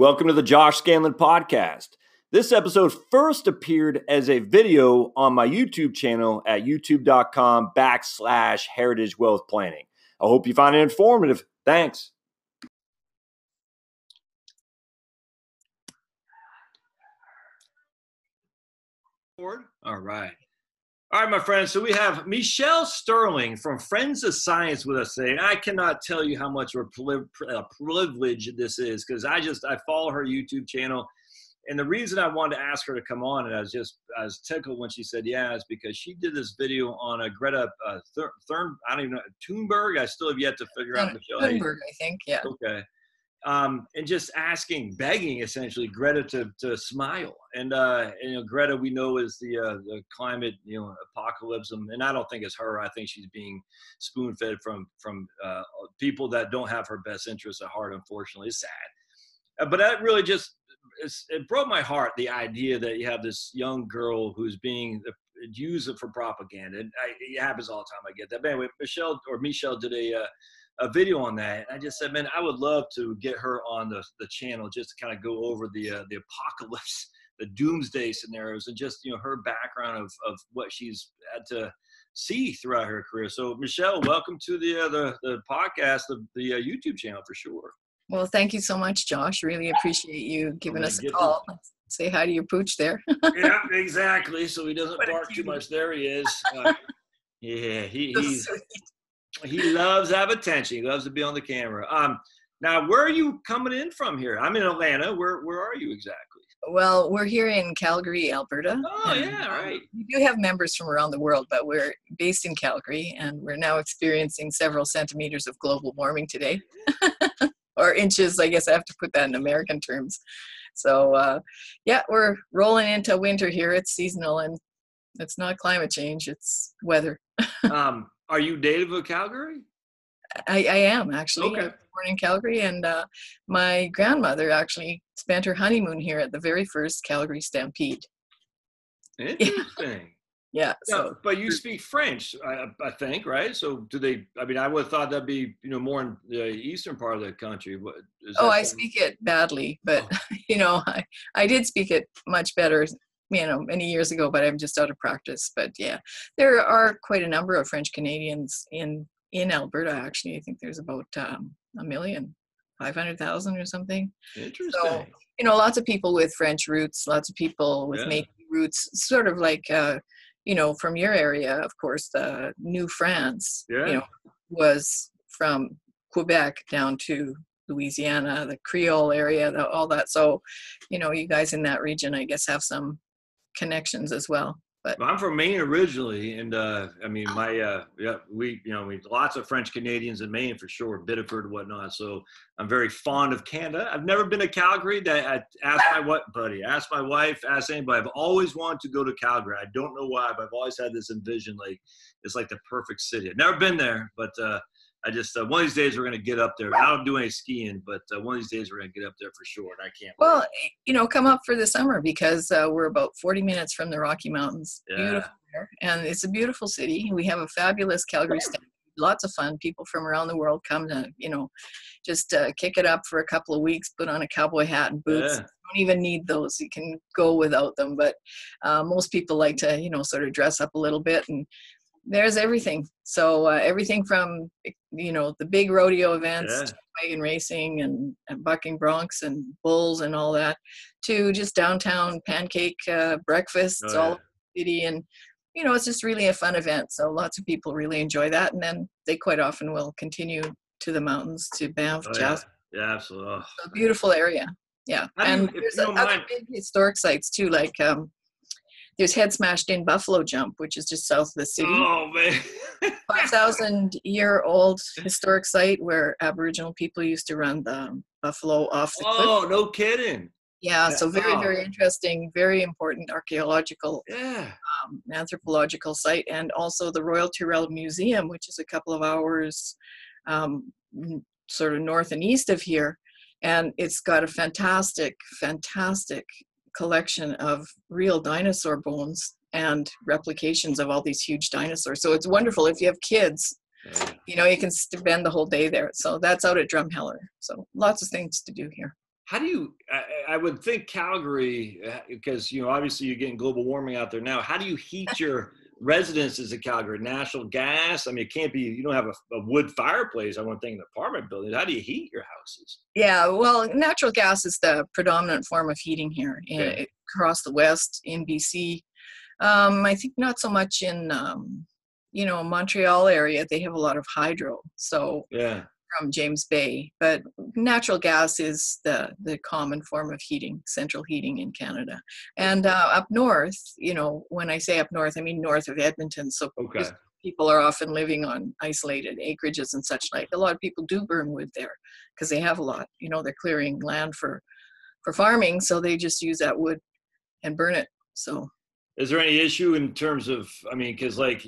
Welcome to the Josh Scanlon podcast. This episode first appeared as a video on my YouTube channel at youtube.com/heritagewealthplanning. I hope you find it informative. Thanks. All right, my friends. So we have Michelle Stirling from Friends of Science with us today. And I cannot tell you how much of a privilege this is, because I follow her YouTube channel. And the reason I wanted to ask her to come on, and I was tickled when she said yeah, is because she did this video on a Greta Thunberg. I still have yet to figure out Michelle. Thunberg, I think. Yeah. Okay. And just asking, begging essentially Greta to smile. And you know, Greta, we know, is the climate, you know, apocalypse. And I don't think it's her. I think she's being spoon fed from people that don't have her best interests at heart. Unfortunately, it's sad. But that really just, it broke my heart, the idea that you have this young girl who's being used for propaganda. And it happens all the time. I get that. But anyway, Michelle did a video on that. And I just said, man, I would love to get her on the channel just to kind of go over the apocalypse, the doomsday scenarios, and just, you know, her background of what she's had to see throughout her career. So Michelle, welcome to the podcast, the YouTube channel for sure. Well, thank you so much, Josh. Really appreciate you giving us a call. Say hi to your pooch there. Yeah, exactly. So he doesn't bark too much. There he is. Yeah, he loves to have attention. He loves to be on the camera. Now, where are you coming in from here? I'm in Atlanta. Where are you exactly? Well, we're here in Calgary, Alberta. Oh, yeah, right. We do have members from around the world, but we're based in Calgary, and we're now experiencing several centimeters of global warming today. Or inches, I guess I have to put that in American terms. So yeah, we're rolling into winter here. It's seasonal, and it's not climate change, it's weather. Are you native of Calgary? I am, actually. Okay. I was born in Calgary, and my grandmother actually spent her honeymoon here at the very first Calgary Stampede. Interesting. Yeah. So, but you speak French, I think, right? So do they? I mean, I would have thought that'd be, you know, more in the eastern part of the country. What, I speak it badly, but you know, I did speak it much better, you know, many years ago. But I'm just out of practice. But yeah, there are quite a number of French Canadians in Alberta. Actually, I think there's about 1,500,000 or something. Interesting. So, you know, lots of people with French roots, lots of people with Métis roots, sort of like. You know, from your area, of course, the New France, you know, was from Quebec down to Louisiana, the Creole area, all that. So, you know, you guys in that region, I guess, have some connections as well. But I'm from Maine originally, and I mean, we lots of French Canadians in Maine for sure, Biddeford and whatnot. So I'm very fond of Canada. I've never been to Calgary. Ask my wife, ask anybody. I've always wanted to go to Calgary. I don't know why, but I've always had this envision, like it's like the perfect city. I've never been there, but I just one of these days we're gonna get up there. I don't do any skiing, but one of these days we're gonna get up there for sure. And I can't. Well, you know, come up for the summer, because we're about 40 minutes from the Rocky Mountains. Yeah. Beautiful there, and it's a beautiful city. We have a fabulous Calgary Stampede. Lots of fun. People from around the world come to, you know, just kick it up for a couple of weeks. Put on a cowboy hat and boots. Yeah. Don't even need those. You can go without them. But most people like to, you know, sort of dress up a little bit and. There's everything. So everything from, you know, the big rodeo events, to wagon racing and bucking broncs and bulls and all that, to just downtown pancake breakfasts all over the city. And, you know, it's just really a fun event. So lots of people really enjoy that. And then they quite often will continue to the mountains, to Banff, Jasper. Yeah, absolutely. Oh. It's a beautiful area. Yeah. And there's other big historic sites too, like there's Head Smashed In Buffalo Jump, which is just south of the city. Oh, man. 5,000-year-old historic site where Aboriginal people used to run the buffalo off the cliff. Oh, no kidding. Yeah, so very, very interesting, very important archaeological, anthropological site. And also the Royal Tyrrell Museum, which is a couple of hours sort of north and east of here. And it's got a fantastic, fantastic collection of real dinosaur bones and replications of all these huge dinosaurs. So it's wonderful if you have kids, you know, you can spend the whole day there. So that's out at Drumheller. So lots of things to do here. How do you, I would think Calgary, because, you know, obviously you're getting global warming out there now. How do you heat your residences in Calgary? Natural gas? I mean, it can't be, you don't have a wood fireplace, I wouldn't think, in the apartment building. How do you heat your houses? Yeah, well, natural gas is the predominant form of heating here across the West in BC. I think not so much in, you know, Montreal area. They have a lot of hydro. So, yeah. From James Bay, but natural gas is the common form of heating, central heating in Canada. And up north, you know, when I say up north, I mean north of Edmonton. So people are often living on isolated acreages and such like. A lot of people do burn wood there because they have a lot. You know, they're clearing land for farming, so they just use that wood and burn it. So, is there any issue in terms of? I mean, because like.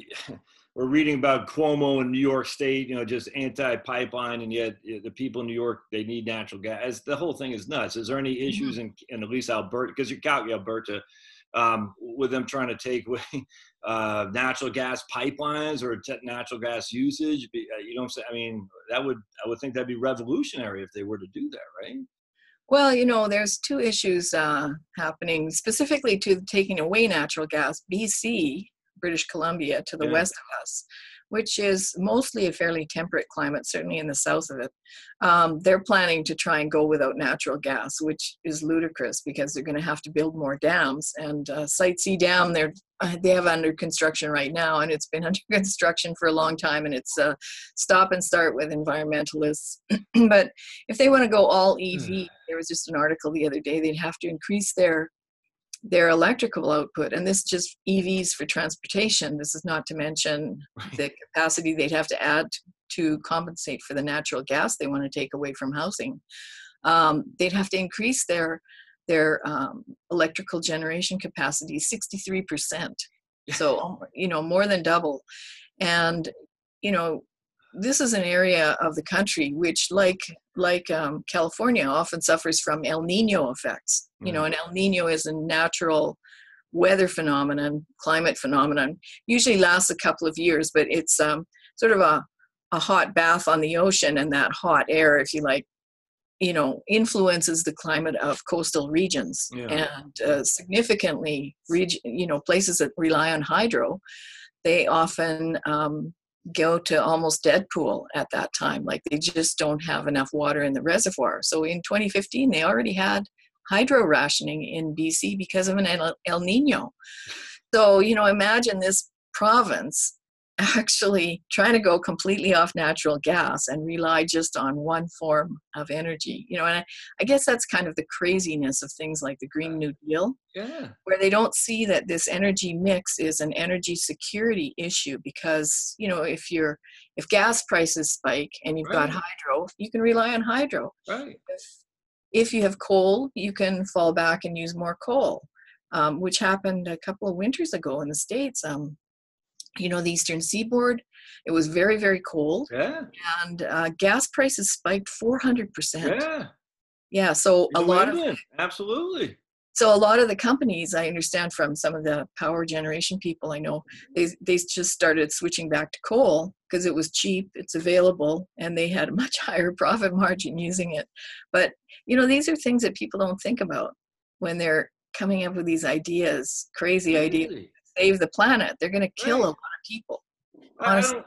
We're reading about Cuomo in New York State, you know, just anti-pipeline, and yet the people in New York, they need natural gas. The whole thing is nuts. Is there any issues in at least Alberta, because you're Calgary, Alberta, with them trying to take away natural gas pipelines or natural gas usage? You know what I'm saying? I mean, that would, I would think that'd be revolutionary if they were to do that, right? Well, you know, there's two issues happening specifically to taking away natural gas. BC, British Columbia, to the west of us, which is mostly a fairly temperate climate, certainly in the south of it. They're planning to try and go without natural gas, which is ludicrous because they're going to have to build more dams. And Site C Dam, they have under construction right now, and it's been under construction for a long time, and it's a stop and start with environmentalists. But if they want to go all EV, there was just an article the other day, they'd have to increase their electrical output, and this just EVs for transportation. This is not to mention the capacity they'd have to add to compensate for the natural gas they want to take away from housing. They'd have to increase their electrical generation capacity 63%. So, you know, more than double. And, you know, this is an area of the country which, like California, often suffers from El Niño effects. You know, and El Niño is a natural weather phenomenon, climate phenomenon. Usually lasts a couple of years, but it's sort of a hot bath on the ocean, and that hot air, if you like, you know, influences the climate of coastal regions and significantly. You know, places that rely on hydro, they often go to almost dead pool at that time. Like, they just don't have enough water in the reservoir. So in 2015, they already had hydro rationing in BC because of an El Nino. So, you know, imagine this province actually trying to go completely off natural gas and rely just on one form of energy. You know, and I guess that's kind of the craziness of things like the Green New Deal, where they don't see that this energy mix is an energy security issue, because, you know, if gas prices spike and you've got hydro, you can rely on hydro. If you have coal, you can fall back and use more coal, which happened a couple of winters ago in the States. You know, the Eastern Seaboard, it was very, very cold. And gas prices spiked 400%. So a lot of... Absolutely. So a lot of the companies, I understand from some of the power generation people I know, they just started switching back to coal because it was cheap, it's available, and they had a much higher profit margin using it. But, you know, these are things that people don't think about when they're coming up with these ideas, crazy ideas. Save the planet. They're going to kill a lot of people. Honestly.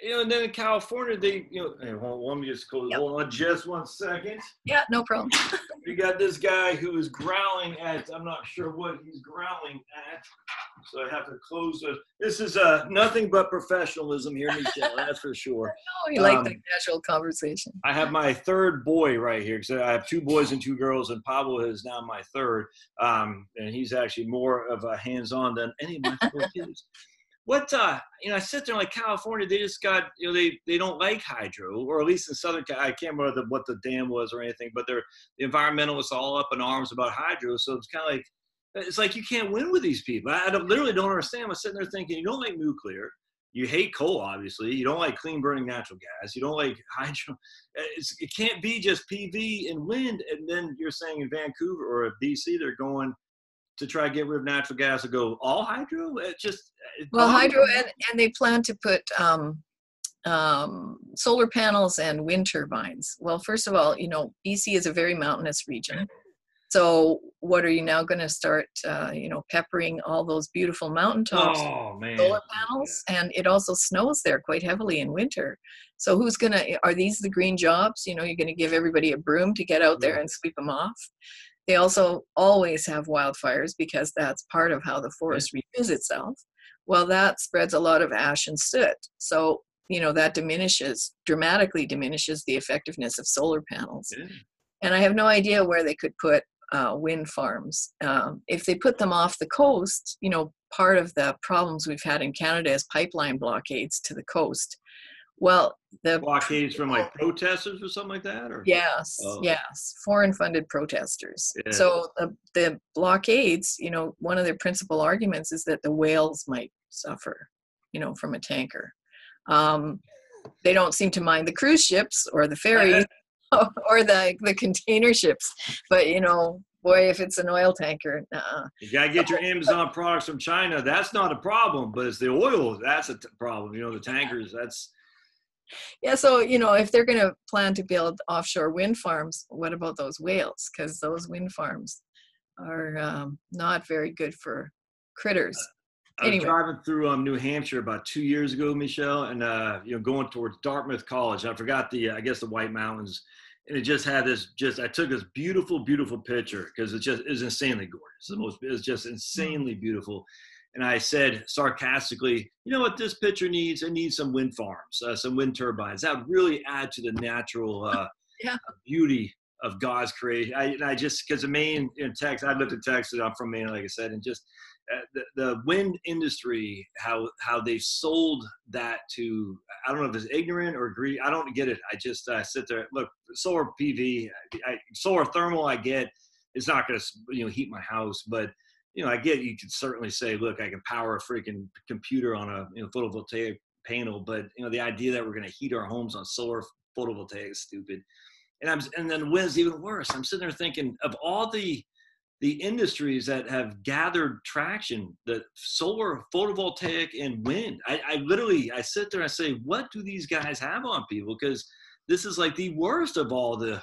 You know, and then in California, they, you know, let me just close. Hold on just one second. Yeah, no problem. We got this guy who is growling at, I'm not sure what he's growling at, so I have to close this. This is nothing but professionalism here, Michelle, that's for sure. No, you like the casual conversation. I have my third boy right here, because I have two boys and two girls, and Pablo is now my third, and he's actually more of a hands-on than any of my four kids. What, you know, I sit there, like, California, they just got, you know, they don't like hydro, or at least in Southern California, I can't remember what the dam was or anything, but the environmentalists all up in arms about hydro. So it's kind of like, it's like you can't win with these people. I literally don't understand. I'm sitting there thinking, you don't like nuclear. You hate coal, obviously. You don't like clean burning natural gas. You don't like hydro. It can't be just PV and wind. And then you're saying in Vancouver or in BC, they're going to try to get rid of natural gas and go all hydro? It just... Well, hydro, and they plan to put solar panels and wind turbines. Well, first of all, you know, BC is a very mountainous region. So what are you now going to start, you know, peppering all those beautiful mountaintops with solar panels? Yeah. And it also snows there quite heavily in winter. So who's going to, are these the green jobs? You know, you're going to give everybody a broom to get out there and sweep them off. They also always have wildfires because that's part of how the forest renews itself. Well, that spreads a lot of ash and soot. So, you know, that diminishes, dramatically diminishes the effectiveness of solar panels. Yeah. And I have no idea where they could put wind farms. If they put them off the coast, you know, part of the problems we've had in Canada is pipeline blockades to the coast. Well, the blockades from like protesters or something like that? Or? Yes, yes, foreign funded protesters. Yeah. So the blockades, you know, one of their principal arguments is that the whales might suffer, you know, from a tanker. They don't seem to mind the cruise ships or the ferries. Or the container ships, but you know, boy, if it's an oil tanker, nah. You gotta get your Amazon products from China. That's not a problem, but it's the oil that's a problem. You know, the tankers. That's yeah. So you know, if they're gonna plan to build offshore wind farms, what about those whales? Because those wind farms are not very good for critters. Anyway. I was driving through New Hampshire about 2 years ago, Michelle, and you know, going towards Dartmouth College. I forgot the, I guess the White Mountains, and it just had this. Just I took this beautiful, beautiful picture because it just is insanely gorgeous. The most, it's just insanely beautiful. And I said sarcastically, you know what this picture needs? It needs some wind farms, some wind turbines. That really add to the natural beauty of God's creation. I just because the Maine, in Texas, I lived in Texas. I'm from Maine, like I said, and just. The wind industry, how they've sold that to, I don't know if it's ignorant or greedy. I don't get it. I just sit there, look, solar PV, solar thermal, I get. It's not going to, you know, heat my house, but, you know, I get, you could certainly say, look, I can power a freaking computer on a, you know, photovoltaic panel, but, you know, the idea that we're going to heat our homes on solar photovoltaic is stupid. And then wind's even worse. I'm sitting there thinking of all the industries that have gathered traction, the solar, photovoltaic, and wind. I literally, I sit there and I say, what do these guys have on people? Because this is like the worst of all the,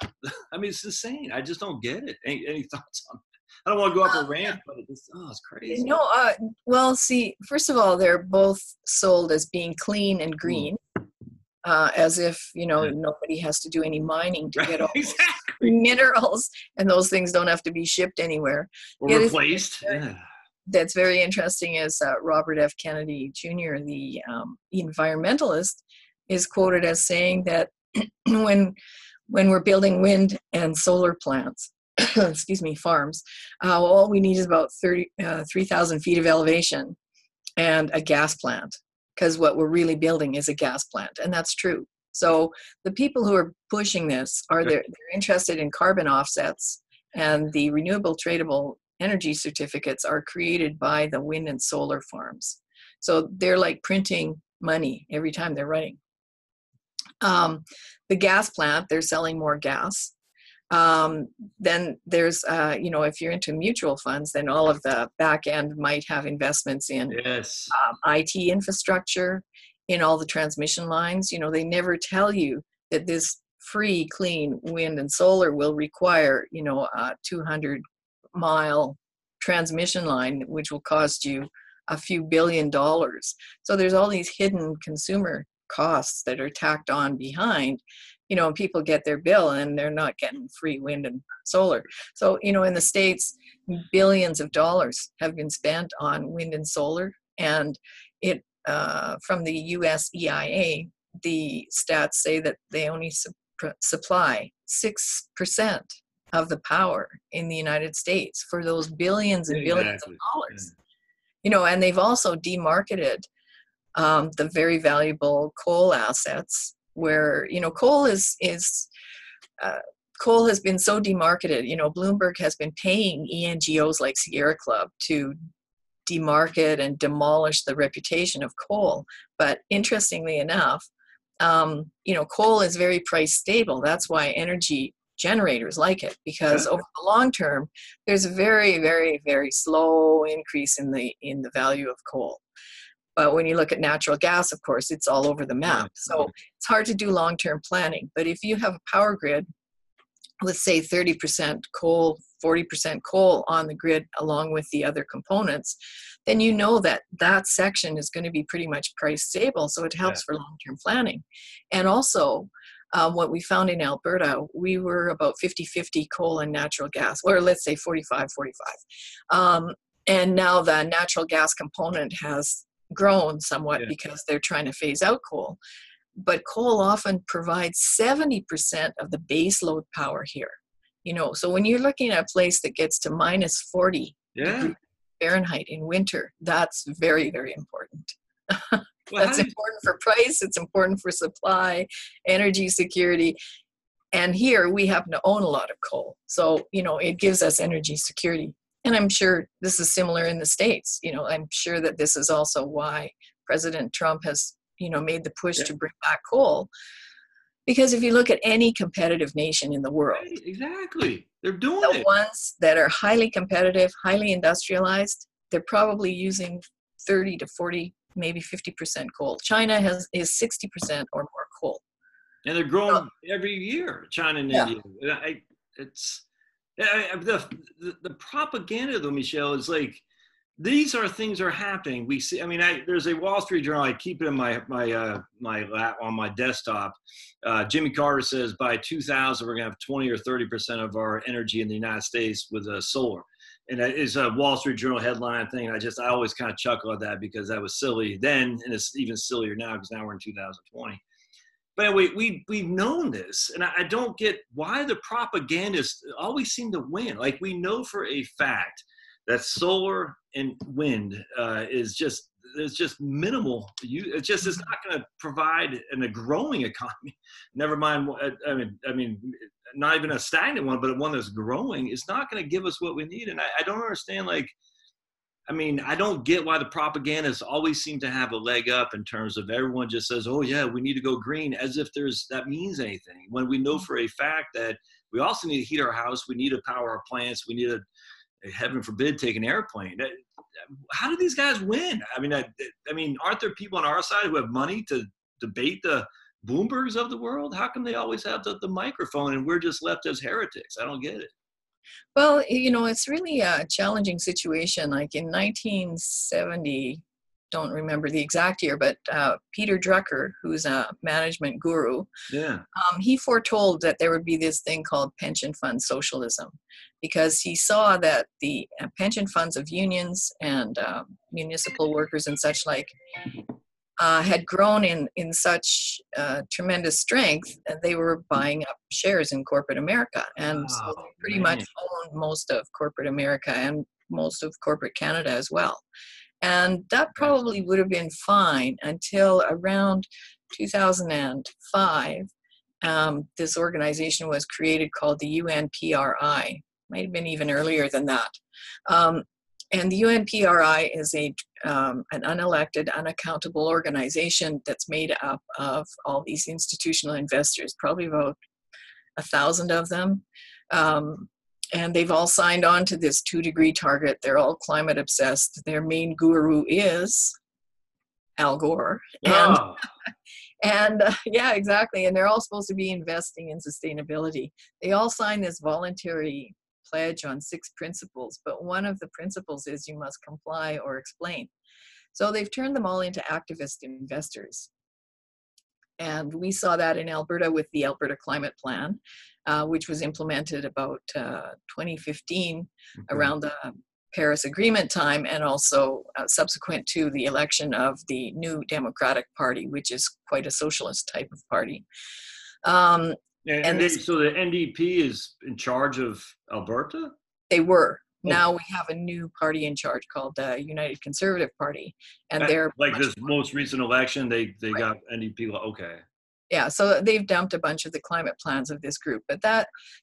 I mean, it's insane. I just don't get it. Any thoughts on that? I don't want to go off a rant, but it's, oh, it's crazy. No, well, see, first of all, they're both sold as being clean and green, as if, you know, nobody has to do any mining to get all minerals, and those things don't have to be shipped anywhere or replaced. That's very interesting is Robert F. Kennedy Jr., the environmentalist, is quoted as saying that when we're building wind and solar plants, excuse me, farms, all we need is about 3,000 feet of elevation and a gas plant, because what we're really building is a gas plant, and that's true. So the people who are pushing this are they're interested in carbon offsets, and the renewable tradable energy certificates are created by the wind and solar farms. So they're like printing money every time they're running. The gas plant, they're selling more gas. Then there's, you know, if you're into mutual funds, then all of the back end might have investments in IT infrastructure, in all the transmission lines. You know, they never tell you that this free, clean wind and solar will require, you know, a 200-mile transmission line, which will cost you a few $billions. So there's all these hidden consumer costs that are tacked on behind, you know, and people get their bill and they're not getting free wind and solar. So, you know, in the States, billions of dollars have been spent on wind and solar, and it from the US EIA, the stats say that they only supply 6% of the power in the United States for those billions and billions of dollars. Yeah. You know, and they've also demarketed the very valuable coal assets where, you know, coal coal has been so demarketed. You know, Bloomberg has been paying NGOs like Sierra Club to demarket and demolish the reputation of coal. But interestingly enough, you know, coal is very price stable. That's why energy generators like it, because over the long term, there's a very, very, very slow increase in the value of coal. But when you look at natural gas, of course, it's all over the map. So it's hard to do long-term planning. But if you have a power grid with, say, 30% coal, 40% coal on the grid along with the other components, then you know that that section is going to be pretty much price stable. So it helps for long-term planning. And also, what we found in Alberta, we were about 50-50 coal and natural gas, or let's say 45-45. And now the natural gas component has grown somewhat because they're trying to phase out coal. But coal often provides 70% of the base load power here. You know, so when you're looking at a place that gets to minus 40 degrees Fahrenheit in winter, that's very, very important. That's important for price. It's important for supply, energy security. And here we happen to own a lot of coal. So, you know, it gives us energy security. And I'm sure this is similar in the States. You know, I'm sure that this is also why President Trump has, you know, made the push to bring back coal. Because if you look at any competitive nation in the world, they're doing it. The ones that are highly competitive, highly industrialized, they're probably using 30 to 40, maybe 50% coal. China is 60% or more coal. And they're growing every year, China and India. The propaganda, though, Michelle, is like, these are things are happening. We see, I mean, there's a Wall Street Journal. I keep it in my lap on my desktop. Jimmy Carter says by 2000, we're going to have 20 or 30% of our energy in the United States with solar. And it's a Wall Street Journal headline thing. I always kind of chuckle at that because that was silly then. And it's even sillier now because now we're in 2020. But anyway, we've known this. And I don't get why the propagandists always seem to win. Like, we know for a fact that solar and wind is just minimal. It's not going to provide in a growing economy. Never mind. I mean, not even a stagnant one, but one that's growing is not going to give us what we need. And I don't understand. I don't get why the propagandists always seem to have a leg up in terms of everyone just says, "Oh yeah, we need to go green," as if that means anything. When we know for a fact that we also need to heat our house, we need to power our plants, we need to, heaven forbid, take an airplane. How do these guys win? I mean, aren't there people on our side who have money to debate the Bloombergs of the world? How come they always have the microphone and we're just left as heretics? I don't get it. Well, you know, it's really a challenging situation. Like in 1970, don't remember the exact year, but Peter Drucker, who's a management guru, he foretold that there would be this thing called pension fund socialism, because he saw that the pension funds of unions and municipal workers and such like had grown in such tremendous strength that they were buying up shares in corporate America, and so they pretty much owned most of corporate America and most of corporate Canada as well. And that probably would have been fine until around 2005. This organization was created called the UNPRI. Might have been even earlier than that. And the UNPRI is an unelected, unaccountable organization that's made up of all these institutional investors, probably about 1,000 of them. And they've all signed on to this 2-degree target. They're all climate obsessed. Their main guru is Al Gore. Yeah, exactly. And they're all supposed to be investing in sustainability. They all signed this voluntary pledge on 6 principles, but one of the principles is you must comply or explain. So they've turned them all into activist investors. And we saw that in Alberta with the Alberta Climate Plan, which was implemented about 2015 around the Paris Agreement time, and also subsequent to the election of the New Democratic Party, which is quite a socialist type of party. So the NDP is in charge of Alberta? They were. Now we have a new party in charge called the United Conservative Party, and they're like this most recent election. They got NDP. Okay. Yeah, so they've dumped a bunch of the climate plans of this group, but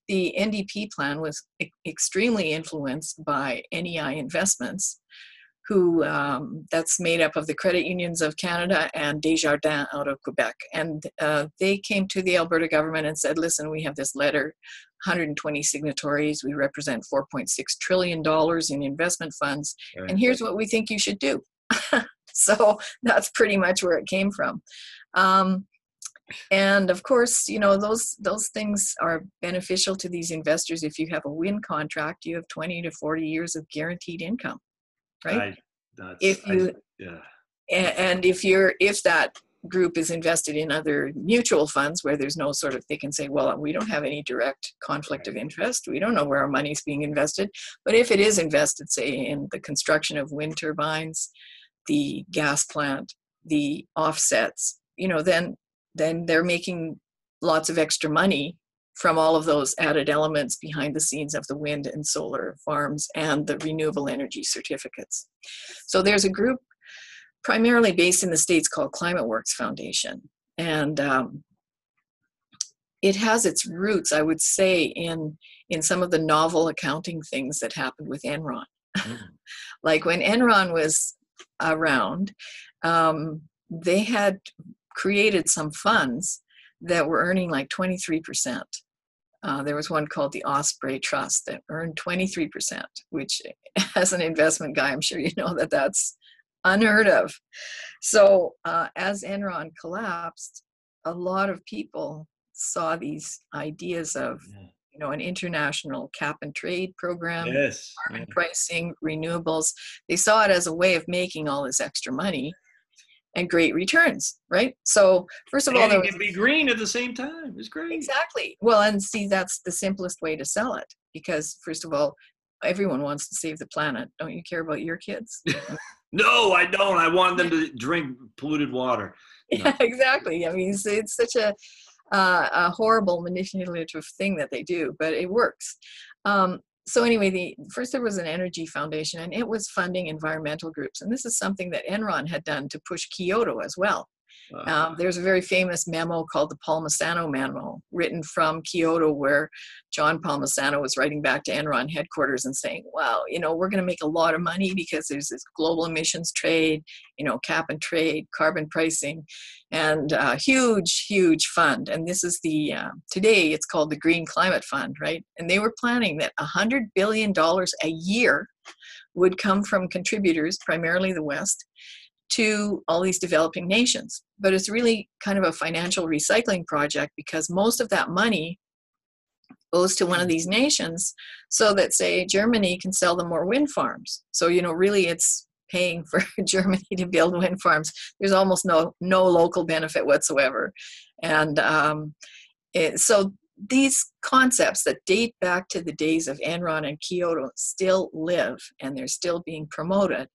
the NDP plan was extremely influenced by NEI Investments, who that's made up of the Credit Unions of Canada and Desjardins out of Quebec, and they came to the Alberta government and said, "Listen, we have this letter." 120 signatories, we represent $4.6 trillion in investment funds, and here's what we think you should do. So that's pretty much where it came from. And of course, you know, those things are beneficial to these investors. If you have a wind contract, you have 20 to 40 years of guaranteed income, right? If that group is invested in other mutual funds where there's no sort of, they can say, well, we don't have any direct conflict of interest. We don't know where our money's being invested. But if it is invested, say, in the construction of wind turbines, the gas plant, the offsets, you know, then they're making lots of extra money from all of those added elements behind the scenes of the wind and solar farms and the renewable energy certificates. So there's a group primarily based in the States called ClimateWorks Foundation. And it has its roots, I would say, in some of the novel accounting things that happened with Enron. Like when Enron was around, they had created some funds that were earning like 23%. There was one called the Osprey Trust that earned 23%, which as an investment guy, I'm sure you know that that's unheard of. So as Enron collapsed, a lot of people saw these ideas of, you know, an international cap and trade program, carbon pricing, renewables. They saw it as a way of making all this extra money and great returns, right? So first of all, it can be green at the same time. It's great. Exactly. Well, and see, that's the simplest way to sell it, because first of all, everyone wants to save the planet. Don't you care about your kids? No, I don't. I want them to drink polluted water. No. Yeah, exactly. I mean, it's such a horrible manipulative thing that they do, but it works. So anyway, first there was an energy foundation, and it was funding environmental groups. And this is something that Enron had done to push Kyoto as well. There's a very famous memo called the Palmisano memo, written from Kyoto, where John Palmisano was writing back to Enron headquarters and saying, wow, you know, we're going to make a lot of money because there's this global emissions trade, you know, cap and trade, carbon pricing, and a huge, huge fund. And this is the, today it's called the Green Climate Fund, right? And they were planning that $100 billion a year would come from contributors, primarily the West, to all these developing nations. But it's really kind of a financial recycling project, because most of that money goes to one of these nations so that, say, Germany can sell them more wind farms. So, you know, really it's paying for Germany to build wind farms. There's almost no local benefit whatsoever. And so these concepts that date back to the days of Enron and Kyoto still live, and they're still being promoted.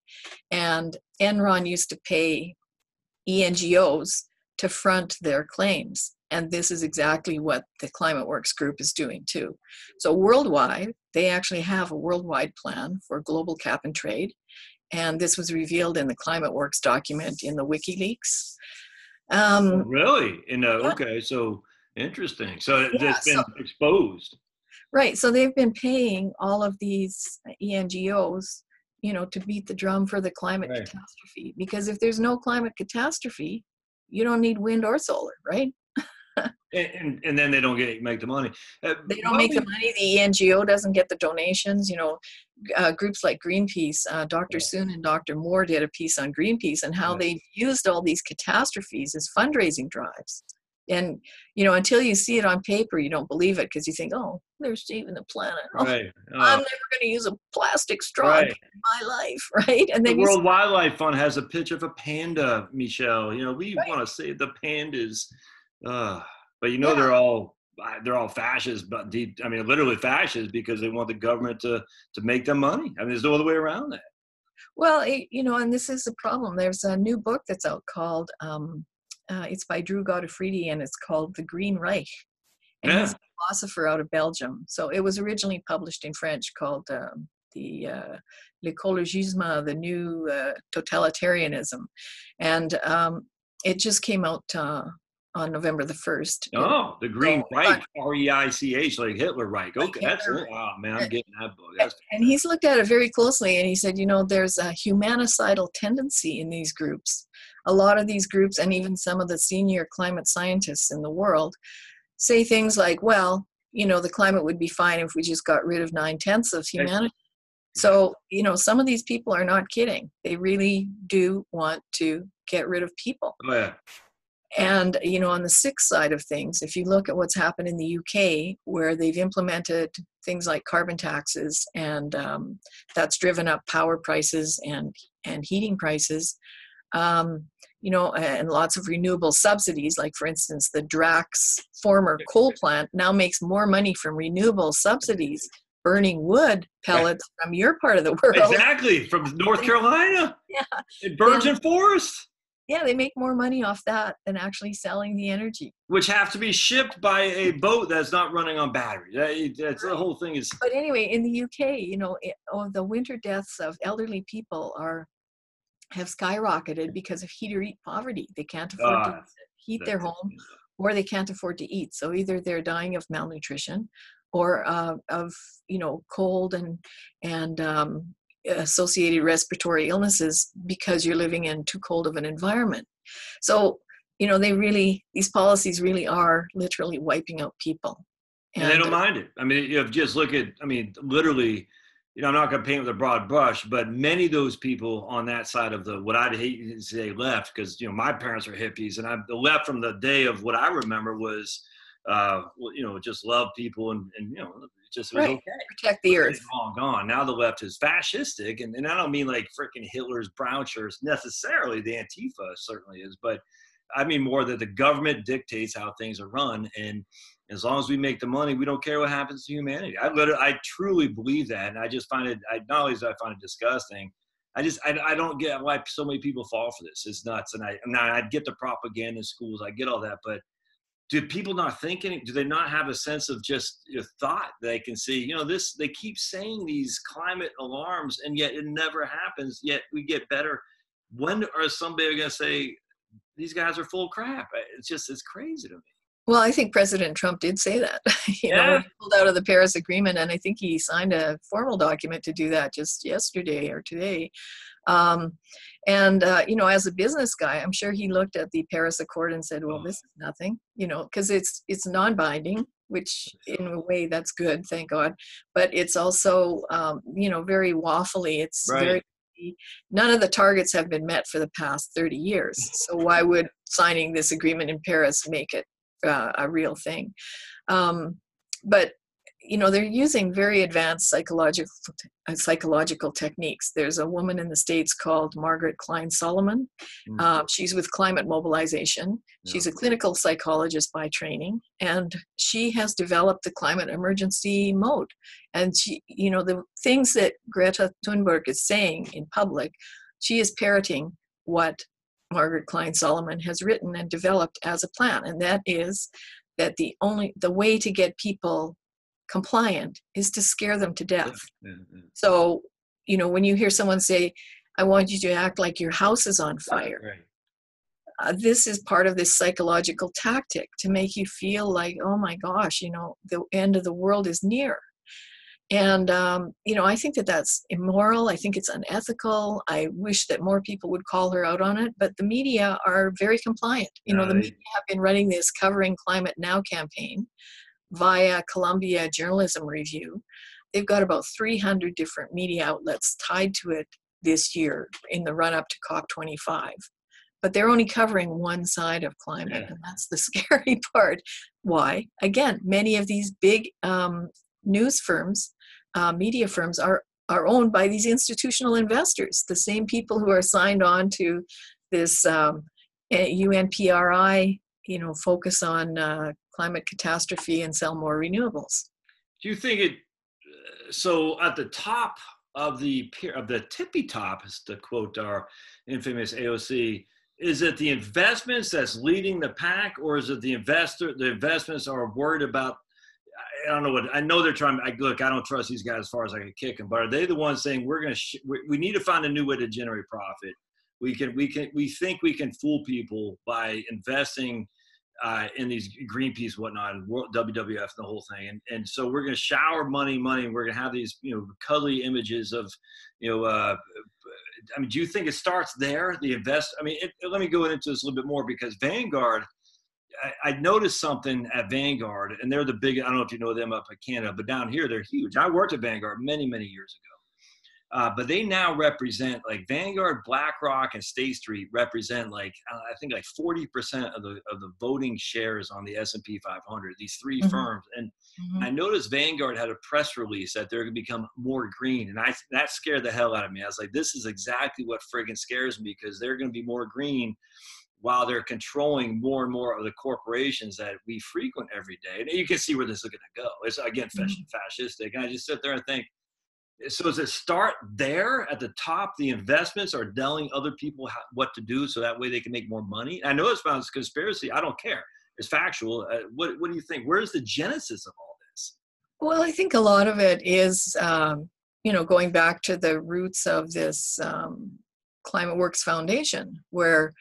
And Enron used to pay ENGOs to front their claims. And this is exactly what the ClimateWorks group is doing too. So worldwide, they actually have a worldwide plan for global cap and trade. And this was revealed in the ClimateWorks document in the WikiLeaks. Really? Okay, so interesting. So it's been exposed. Right. So they've been paying all of these ENGOs, you know, to beat the drum for the climate catastrophe. Because if there's no climate catastrophe, you don't need wind or solar, right? and then they don't make the money. They don't make the money. The NGO doesn't get the donations. You know, groups like Greenpeace, Dr. Soon and Dr. Moore did a piece on Greenpeace and how they've used all these catastrophes as fundraising drives. And, you know, until you see it on paper, you don't believe it, because you think, oh, they're saving the planet. I'm never going to use a plastic straw in my life, right? And then the World Wildlife Fund has a picture of a panda, Michelle. You know, we want to save the pandas. But, you know, they're all fascists, but I mean, literally fascists, because they want the government to make them money. I mean, there's no other way around that. Well, you know, and this is the problem. There's a new book that's out called... it's by Drew Gottfriedi, and it's called The Green Reich. And he's a philosopher out of Belgium. So it was originally published in French, called L'écologisme, the new totalitarianism. And it just came out on November the 1st. Oh, The Green Reich, R-E-I-C-H, like Hitler Reich. Okay, excellent. Wow, man, I'm getting that book. And he's looked at it very closely, and he said, you know, there's a humanicidal tendency in these groups. A lot of these groups, and even some of the senior climate scientists in the world, say things like, well, you know, the climate would be fine if we just got rid of 9/10 of humanity. So, you know, some of these people are not kidding. They really do want to get rid of people. Oh, yeah. And, you know, on the sick side of things, if you look at what's happened in the UK, where they've implemented things like carbon taxes, and that's driven up power prices and heating prices, you know, and lots of renewable subsidies, like, for instance, the Drax former coal plant now makes more money from renewable subsidies burning wood pellets from your part of the world. Exactly, from North Carolina. Yeah. It burns in forests. Yeah, they make more money off that than actually selling the energy, which have to be shipped by a boat that's not running on batteries. That's the whole thing. Is but anyway, in the UK, you know, the winter deaths of elderly people have skyrocketed because of heat or eat poverty. They can't afford to heat their home, or they can't afford to eat. So either they're dying of malnutrition, or of, you know, cold and associated respiratory illnesses, because you're living in too cold of an environment. So, you know, these policies really are literally wiping out people. And they don't mind it. I mean, you just look at, I mean, literally, you know, I'm not going to paint with a broad brush, but many of those people on that side of what I'd hate to say left, because, you know, my parents are hippies, and the left from the day of what I remember was, you know, just love people and you know, just was okay. Protect the earth. It's long gone. Now the left is fascistic, and I don't mean like freaking Hitler's brown shirts necessarily. The Antifa certainly is, but I mean more that the government dictates how things are run, and as long as we make the money, we don't care what happens to humanity. I truly believe that, and I just find it. Not only do I find it disgusting, I don't get why so many people fall for this. It's nuts, and I get the propaganda in schools. I get all that, but do people not think any? Do they not have a sense of just thought that they can see? You know, this, they keep saying these climate alarms, and yet it never happens. Yet we get better. When are somebody going to say these guys are full of crap? It's crazy to me. Well, I think President Trump did say that. You know, he pulled out of the Paris Agreement, and I think he signed a formal document to do that just yesterday or today. You know, as a business guy, I'm sure he looked at the Paris Accord and said, well, this is nothing, you know, because it's non-binding, which in a way that's good, thank God. But it's also, you know, very waffly. It's very, none of the targets have been met for the past 30 years. So why would signing this agreement in Paris make it a real thing? But you know, they're using very advanced psychological techniques. There's a woman in the States called Margaret Klein Solomon. She's with Climate Mobilization. Yeah. She's a clinical psychologist by training, and she has developed the climate emergency mode. And she, you know, the things that Greta Thunberg is saying in public, she is parroting what Margaret Klein Solomon has written and developed as a plan. And that is that the way to get people compliant is to scare them to death. So, you know, when you hear someone say, I want you to act like your house is on fire, this is part of this psychological tactic to make you feel like, oh my gosh, you know, the end of the world is near. And, you know, I think that that's immoral. I think it's unethical. I wish that more people would call her out on it, but the media are very compliant. You know, the media have been running this Covering Climate Now campaign via Columbia Journalism Review. They've got about 300 different media outlets tied to it this year in the run-up to COP25. But they're only covering one side of climate, and that's the scary part. Why? Again, many of these big news firms, media firms, are owned by these institutional investors, the same people who are signed on to this UNPRI, you know, focus on climate catastrophe and sell more renewables. Do you think it, so at the top of the tippy top, is to quote our infamous AOC, is it the investments that's leading the pack, or is it the investments are worried about, I don't know what, I know they're trying, I don't trust these guys as far as I can kick them, but are they the ones saying we're going to, we need to find a new way to generate profit. We think we can fool people by investing in these Greenpeace, whatnot, and WWF, and the whole thing, and so we're going to shower money. We're going to have these, you know, cuddly images of, you know, I mean, do you think it starts there? The invest. I mean, let me go into this a little bit more, because Vanguard, I noticed something at Vanguard, and they're the big. I don't know if you know them up in Canada, but down here they're huge. I worked at Vanguard many years ago, But they now represent, like, Vanguard, BlackRock, and State Street represent, like, I think like 40% of the voting shares on the S&P 500, these three firms. And I noticed Vanguard had a press release that they're going to become more green. And that scared the hell out of me. I was like, this is exactly what friggin' scares me, because they're going to be more green while they're controlling more and more of the corporations that we frequent every day. And you can see where this is going to go. It's, again, fascistic. And I just sit there and think, so does it start there at the top? The investments are telling other people how, what to do, so that way they can make more money. I know it sounds conspiracy. I don't care. It's factual. What do you think? Where's the genesis of all this? Well, I think a lot of it is, you know, going back to the roots of this ClimateWorks Foundation, where,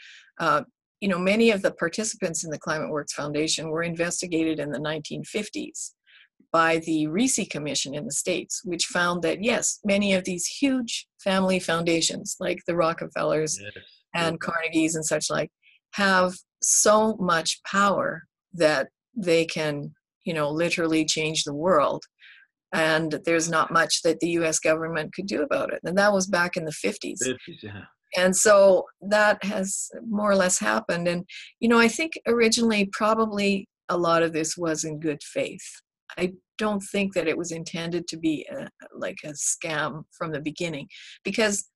you know, many of the participants in the ClimateWorks Foundation were investigated in the 1950s. By the RISI Commission in the States, which found that, yes, many of these huge family foundations, like the Rockefellers and Carnegies and such like, have so much power that they can, you know, literally change the world. And there's not much that the US government could do about it. And that was back in the 50s. And so that has more or less happened. And, you know, I think originally probably a lot of this was in good faith. I don't think that it was intended to be like a scam from the beginning, because,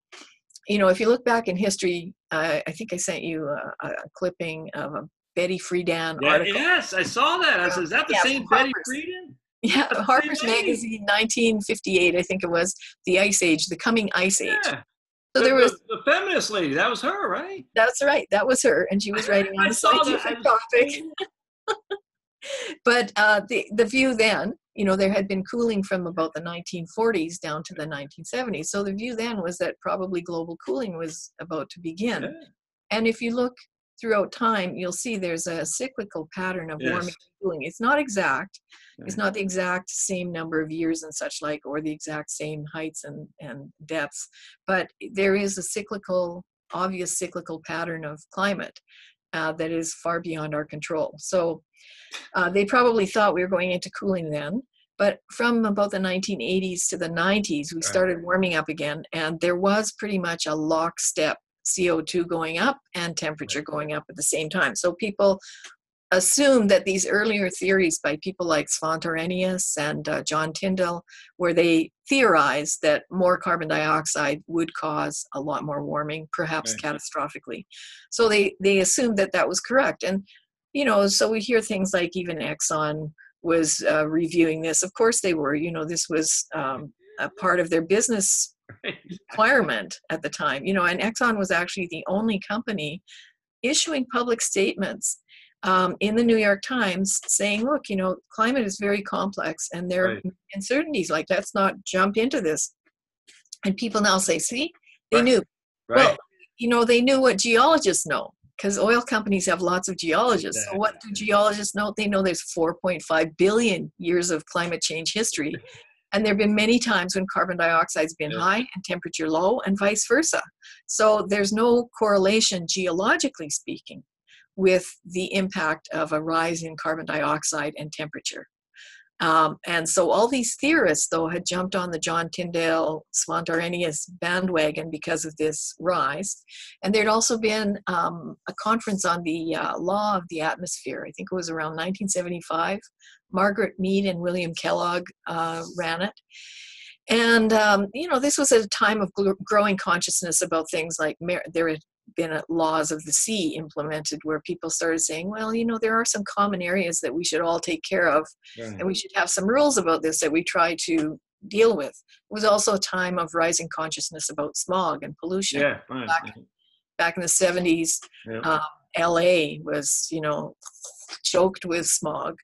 you know, if you look back in history, I think I sent you a clipping of a Betty Friedan article. Yes, I saw that. I said, is that the same Betty Friedan? Yeah, Harper's Magazine, 1958, I think it was, The Ice Age, The Coming Ice Age. Yeah. So there was the feminist lady. That was her, right? That's right. That was her, and she was writing on the topic. But the view then, you know, there had been cooling from about the 1940s down to the 1970s. So the view then was that probably global cooling was about to begin. Yeah. And if you look throughout time, you'll see there's a cyclical pattern of warming and cooling. It's not exact. Yeah. It's not the exact same number of years and such like, or the exact same heights and depths. But there is a cyclical, obvious cyclical pattern of climate that is far beyond our control. So they probably thought we were going into cooling then, but from about the 1980s to the 90s, we started warming up again, and there was pretty much a lockstep CO2 going up and temperature going up at the same time. So people assumed that these earlier theories by people like Svante Arrhenius and John Tyndall, where they theorized that more carbon dioxide would cause a lot more warming, perhaps catastrophically. So they assumed that that was correct. And you know, so we hear things like even Exxon was reviewing this. Of course they were, you know, this was a part of their business requirement at the time, you know, and Exxon was actually the only company issuing public statements in the New York Times saying, look, you know, climate is very complex and there are uncertainties, like, let's not jump into this. And people now say, see, they knew. Well, you know, they knew what geologists know, because oil companies have lots of geologists. Exactly. So what do geologists know? They know there's 4.5 billion years of climate change history. And there have been many times when carbon dioxide's been high and temperature low, and vice versa. So there's no correlation, geologically speaking, with the impact of a rise in carbon dioxide and temperature. And so all these theorists, though, had jumped on the John Tyndall, Svante Arrhenius bandwagon because of this rise. And there'd also been a conference on the law of the atmosphere. I think it was around 1975. Margaret Mead and William Kellogg ran it. And, you know, this was at a time of growing consciousness about things like there had been laws of the sea implemented, where people started saying, well, you know, there are some common areas that we should all take care of, and we should have some rules about this that we try to deal with. It was also a time of rising consciousness about smog and pollution. Back in the 70s, LA was, you know, choked with smog.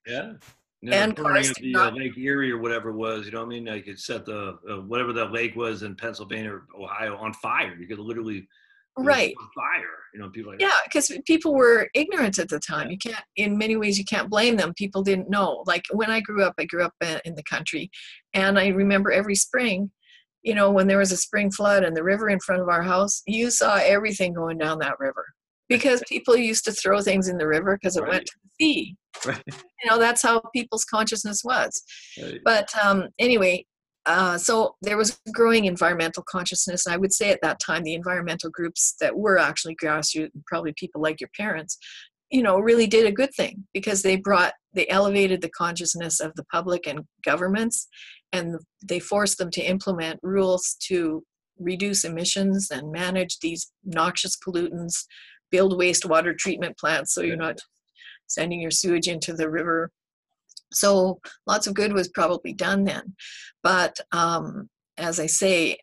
And cars did not, Lake Erie or whatever it was, you know what I mean? Like, it set the whatever that lake was in Pennsylvania or Ohio on fire. You could literally fire, you know, people like that. Yeah, because people were ignorant at the time. You can't, in many ways, you can't blame them. People didn't know. Like, when I grew up in the country, and I remember every spring, you know, when there was a spring flood and the river in front of our house, you saw everything going down that river, because people used to throw things in the river because it went to the sea. You know, that's how people's consciousness was. But anyway, So there was growing environmental consciousness. I would say at that time, the environmental groups that were actually grassroots, and probably people like your parents, you know, really did a good thing, because they elevated the consciousness of the public and governments, and they forced them to implement rules to reduce emissions and manage these noxious pollutants, build wastewater treatment plants so you're not sending your sewage into the river. So lots of good was probably done then. But as I say,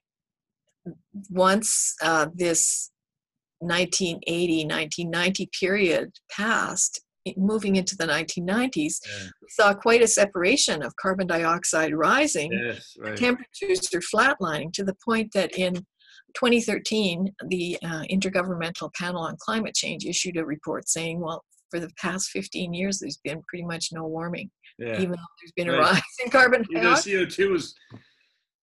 once this 1980, 1990 period passed, moving into the 1990s, we saw quite a separation of carbon dioxide rising, temperatures are flatlining, to the point that in 2013, the Intergovernmental Panel on Climate Change issued a report saying, well, for the past 15 years, there's been pretty much no warming, even though there's been a rise in carbon dioxide. CO2 was...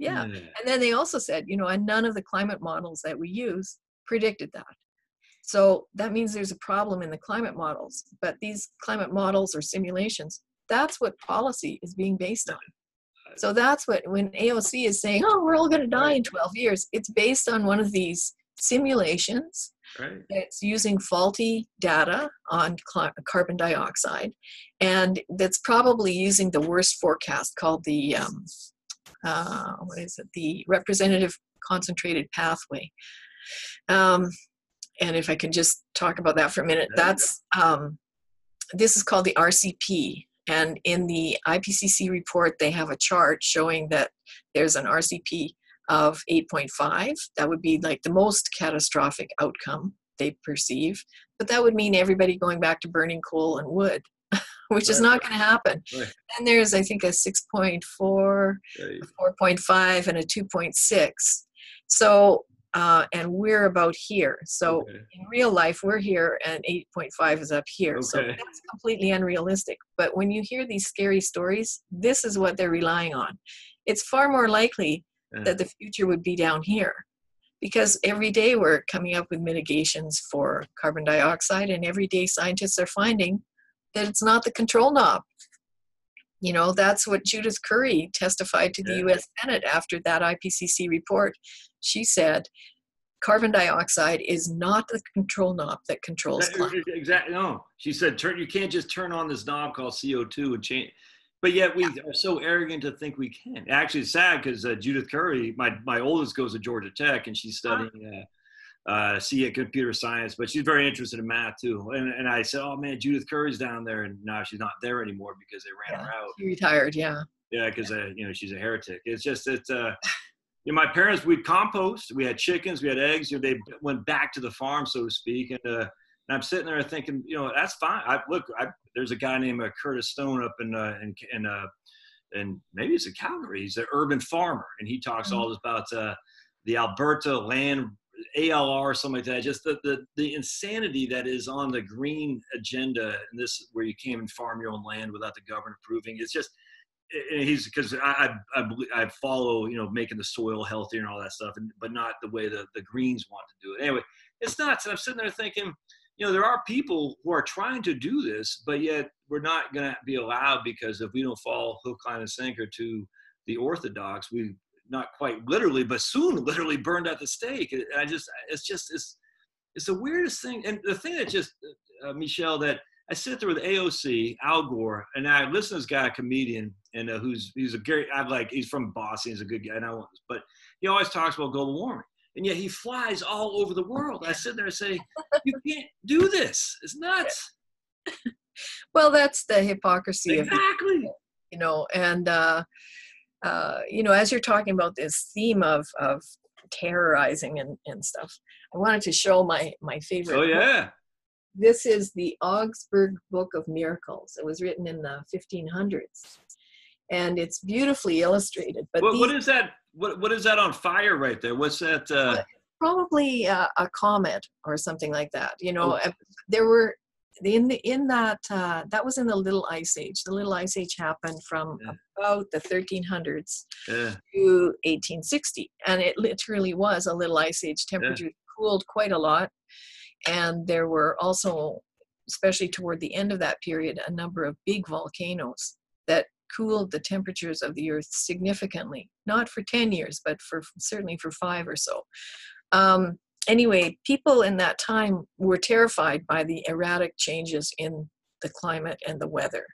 And then they also said, you know, and none of the climate models that we use predicted that. So that means there's a problem in the climate models, but these climate models or simulations, that's what policy is being based on. So that's what, when AOC is saying, oh, we're all going to die in 12 years, it's based on one of these simulations that's using faulty data on carbon dioxide, and that's probably using the worst forecast called the, what is it, the representative concentrated pathway. And if I can just talk about that for a minute, that's, this is called the RCP. And in the IPCC report, they have a chart showing that there's an RCP of 8.5. That would be like the most catastrophic outcome they perceive. But that would mean everybody going back to burning coal and wood, which is not going to happen. And there's, I think, a 6.4, a 4.5, and a 2.6. So... and we're about here. So in real life, we're here, and 8.5 is up here. So that's completely unrealistic. But when you hear these scary stories, this is what they're relying on. It's far more likely that the future would be down here, because every day we're coming up with mitigations for carbon dioxide, and every day scientists are finding that it's not the control knob. You know, that's what Judith Curry testified to the U.S. Senate after that IPCC report. She said, carbon dioxide is not the control knob that controls climate. Exactly. No, she said, you can't just turn on this knob called CO2 and change. But yet we are so arrogant to think we can. Actually, it's sad, because Judith Curry, my oldest goes to Georgia Tech, and she's studying computer science, but she's very interested in math too. And I said, oh man, Judith Curry's down there, and now she's not there anymore because they ran her out. She retired, because you know, she's a heretic. It's just that. You know, my parents, we'd compost, we had chickens, we had eggs, you know, they went back to the farm, so to speak. And I'm sitting there thinking, you know, that's fine. There's a guy named Curtis Stone up in maybe it's in Calgary. He's an urban farmer. And he talks all about the Alberta land, ALR, something like that. Just the insanity that is on the green agenda, and this where you came and farm your own land without the government approving. It's just, and he's, because I follow, you know, making the soil healthier and all that stuff, but not the way the Greens want to do it. Anyway, it's nuts. And I'm sitting there thinking, you know, there are people who are trying to do this, but yet we're not going to be allowed, because if we don't fall hook, line, and sinker to the orthodox, we not quite literally, but soon literally burned at the stake. And I just, it's the weirdest thing. And the thing that just, Michelle, that I sit there with AOC, Al Gore, and I listen to this guy, a comedian, and he's from Boston, he's a good guy, but he always talks about global warming, and yet he flies all over the world. I sit there and say, you can't do this. It's nuts. Well, that's the hypocrisy of it, you know, and you know, as you're talking about this theme of terrorizing and stuff, I wanted to show my favorite. Oh yeah. Book. This is the Augsburg Book of Miracles. It was written in the 1500s, and it's beautifully illustrated. But what is that? What is that on fire right there? What's that? Probably a comet or something like that. You know, there were that was in the Little Ice Age. The Little Ice Age happened from about the 1300s to 1860, and it literally was a Little Ice Age. Temperatures cooled quite a lot. And there were also, especially toward the end of that period, a number of big volcanoes that cooled the temperatures of the earth significantly. not for 10 years, but for certainly for 5 or so. Anyway, people in that time were terrified by the erratic changes in the climate and the weather.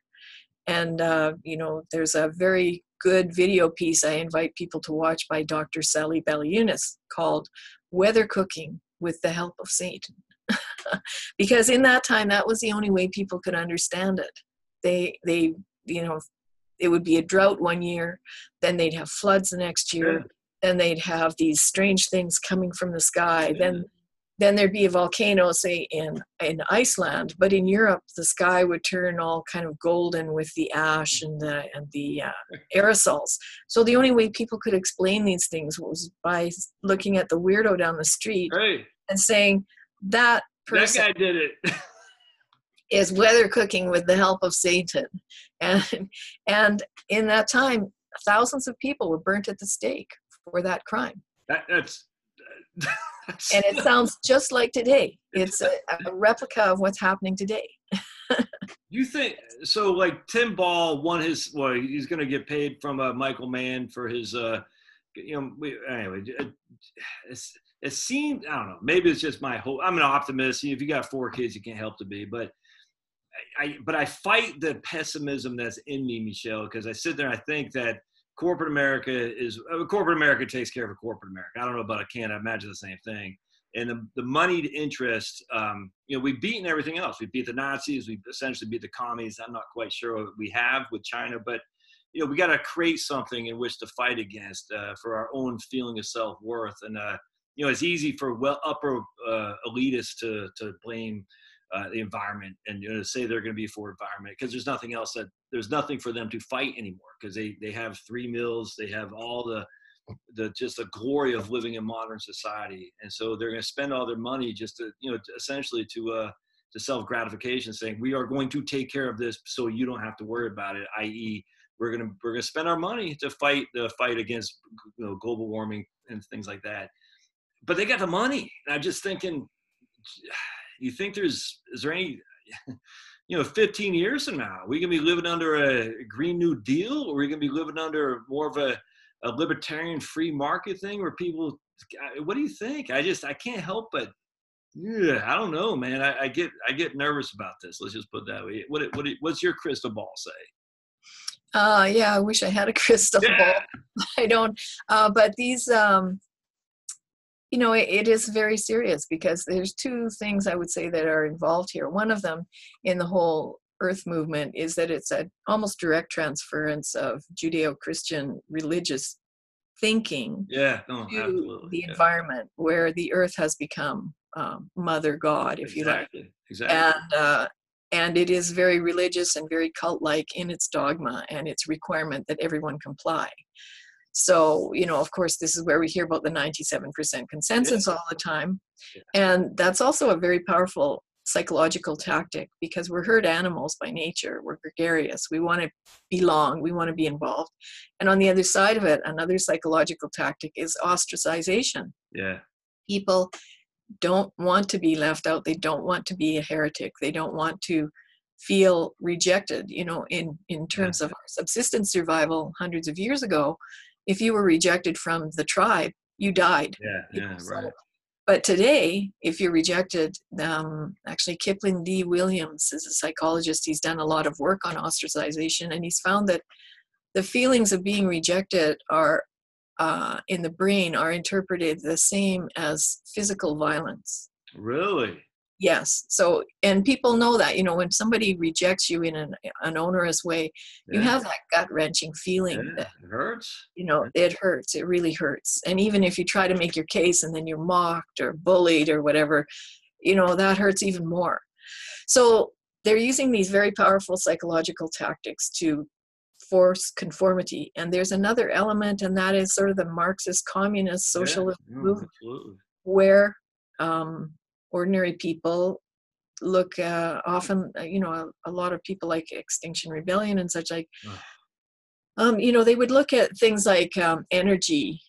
And, you know, there's a very good video piece I invite people to watch by Dr. Sally Baliunas called Weather Cooking with the Help of Satan. Because in that time, that was the only way people could understand it. They you know, it would be a drought one year, then they'd have floods the next year, then they'd have these strange things coming from the sky, then there'd be a volcano, say, in Iceland, but in Europe, the sky would turn all kind of golden with the ash and the aerosols. So the only way people could explain these things was by looking at the weirdo down the street and saying, that person, that guy did it. Is weather cooking with the help of Satan. And in that time, thousands of people were burnt at the stake for that crime. And it sounds just like today. It's a replica of what's happening today. You think, so like Tim Ball won his, well, he's going to get paid from Michael Mann for his, you know, anyway, it seemed, I don't know, maybe it's just my whole, I'm an optimist. If you got 4 kids, you can't help to be, but I fight the pessimism that's in me, Michelle, because I sit there and I think that corporate America takes care of corporate America. I don't know about Canada. I imagine the same thing. And the moneyed interest, you know, we've beaten everything else. We beat the Nazis. We essentially beat the commies. I'm not quite sure what we have with China, but, you know, we got to create something in which to fight against for our own feeling of self-worth. And, you know, it's easy for upper elitists to blame the environment and, you know, say they're going to be for environment because there's nothing else there's nothing for them to fight anymore because they have 3 meals, they have all the glory of living in modern society, and so they're going to spend all their money just to, you know, essentially to self gratification, saying we are going to take care of this so you don't have to worry about it. I.e., we're going to spend our money to fight the fight against, you know, global warming and things like that. But they got the money, and I'm just thinking. You think is there any, you know, 15 years from now, we gonna be living under a Green New Deal, or we gonna be living under more of a libertarian free market thing where people, what do you think? I can't help but, yeah, I don't know, man. I get nervous about this. Let's just put it that way. What's your crystal ball say? Yeah, I wish I had a crystal ball. I don't. But these. You know, it is very serious because there's 2 things I would say that are involved here. One of them in the whole Earth movement is that it's an almost direct transference of Judeo-Christian religious thinking to the environment, where the Earth has become Mother God, if you like. Exactly. And it is very religious and very cult-like in its dogma and its requirement that everyone comply. So, you know, of course, this is where we hear about the 97% consensus all the time. And that's also a very powerful psychological tactic because we're herd animals by nature. We're gregarious. We want to belong. We want to be involved. And on the other side of it, another psychological tactic is ostracization. Yeah. People don't want to be left out. They don't want to be a heretic. They don't want to feel rejected, you know, in terms of our subsistence survival hundreds of years ago. If you were rejected from the tribe, you died. But today, if you're rejected, actually Kipling D. Williams is a psychologist. He's done a lot of work on ostracization, and he's found that the feelings of being rejected are in the brain are interpreted the same as physical violence. Really? Yes. So, and people know that, you know, when somebody rejects you in an onerous way, you have that gut-wrenching feeling that it hurts. You know, it hurts. It really hurts. And even if you try to make your case and then you're mocked or bullied or whatever, you know, that hurts even more. So they're using these very powerful psychological tactics to force conformity. And there's another element, and that is sort of the Marxist communist socialist movement where, ordinary people look often, you know, a lot of people like Extinction Rebellion and such like, you know, they would look at things like energy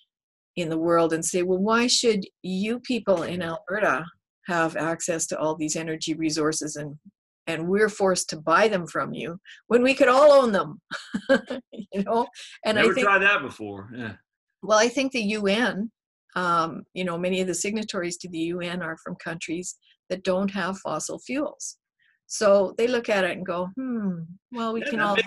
in the world and say, well, why should you people in Alberta have access to all these energy resources and we're forced to buy them from you when we could all own them, you know? And never tried that before. Yeah. Well, I think the UN, you know, many of the signatories to the UN are from countries that don't have fossil fuels. So they look at it and go, well, we can all we'd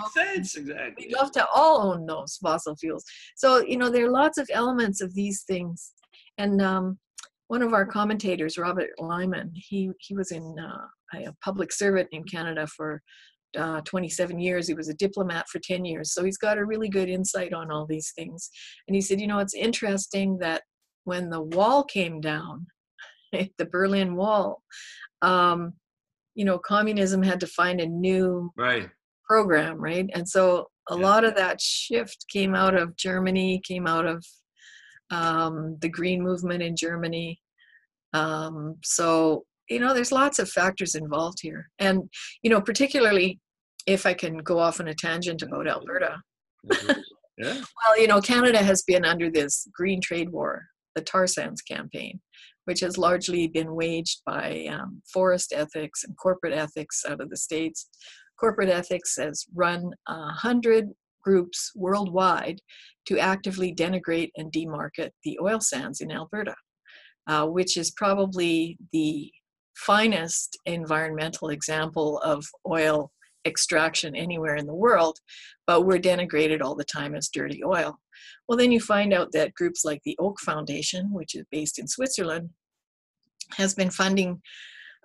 love to all own those fossil fuels. So, you know, there are lots of elements of these things. And one of our commentators, Robert Lyman, he was in a public servant in Canada for 27 years. He was a diplomat for 10 years. So he's got a really good insight on all these things. And he said, you know, it's interesting that when the wall came down, the Berlin Wall, you know, communism had to find a new program, right? And so a lot of that shift came out of Germany, came out of the green movement in Germany. So, you know, there's lots of factors involved here. And, you know, particularly if I can go off on a tangent about Alberta. Well, you know, Canada has been under this green trade war, the Tar Sands campaign, which has largely been waged by forest ethics and corporate ethics out of the States. Corporate ethics has run 100 groups worldwide to actively denigrate and demarket the oil sands in Alberta, which is probably the finest environmental example of oil extraction anywhere in the world, but we're denigrated all the time as dirty oil. Well, then you find out that groups like the Oak Foundation, which is based in Switzerland, has been funding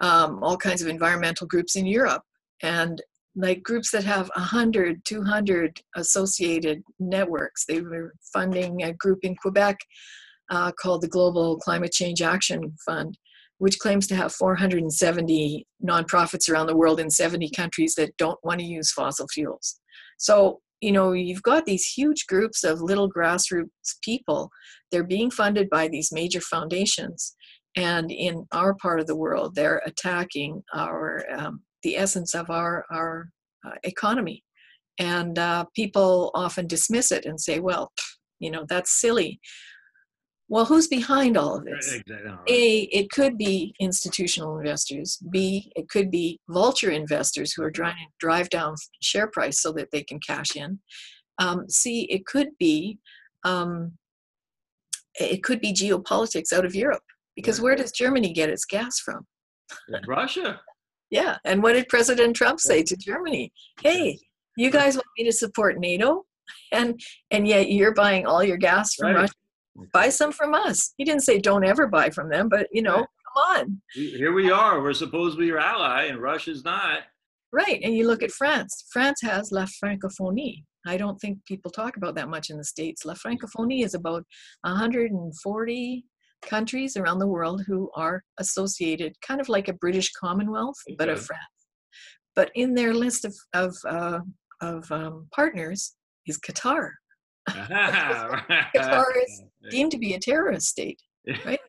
all kinds of environmental groups in Europe, and like groups that have 100, 200 associated networks. They were funding a group in Quebec called the Global Climate Change Action Fund, which claims to have 470 nonprofits around the world in 70 countries that don't want to use fossil fuels. So, you know, you've got these huge groups of little grassroots people. They're being funded by these major foundations. And in our part of the world, they're attacking our, the essence of our economy. And people often dismiss it and say, well, you know, that's silly. Well, who's behind all of this? A, it could be institutional investors. B, it could be vulture investors who are trying to drive down share price so that they can cash in. C, it could be geopolitics out of Europe, because where does Germany get its gas from? Russia. Yeah, and what did President Trump say to Germany? Hey, you guys want me to support NATO, and yet you're buying all your gas from Russia. Buy some from us. He didn't say don't ever buy from them, but, you know, come on. Here we are. We're supposed to be your ally, and Russia's not. Right. And you look at France. France has La Francophonie. I don't think people talk about that much in the States. La Francophonie is about 140 countries around the world who are associated, kind of like a British Commonwealth, but of France. But in their list of partners is Qatar. Qatar is deemed to be a terrorist state, right?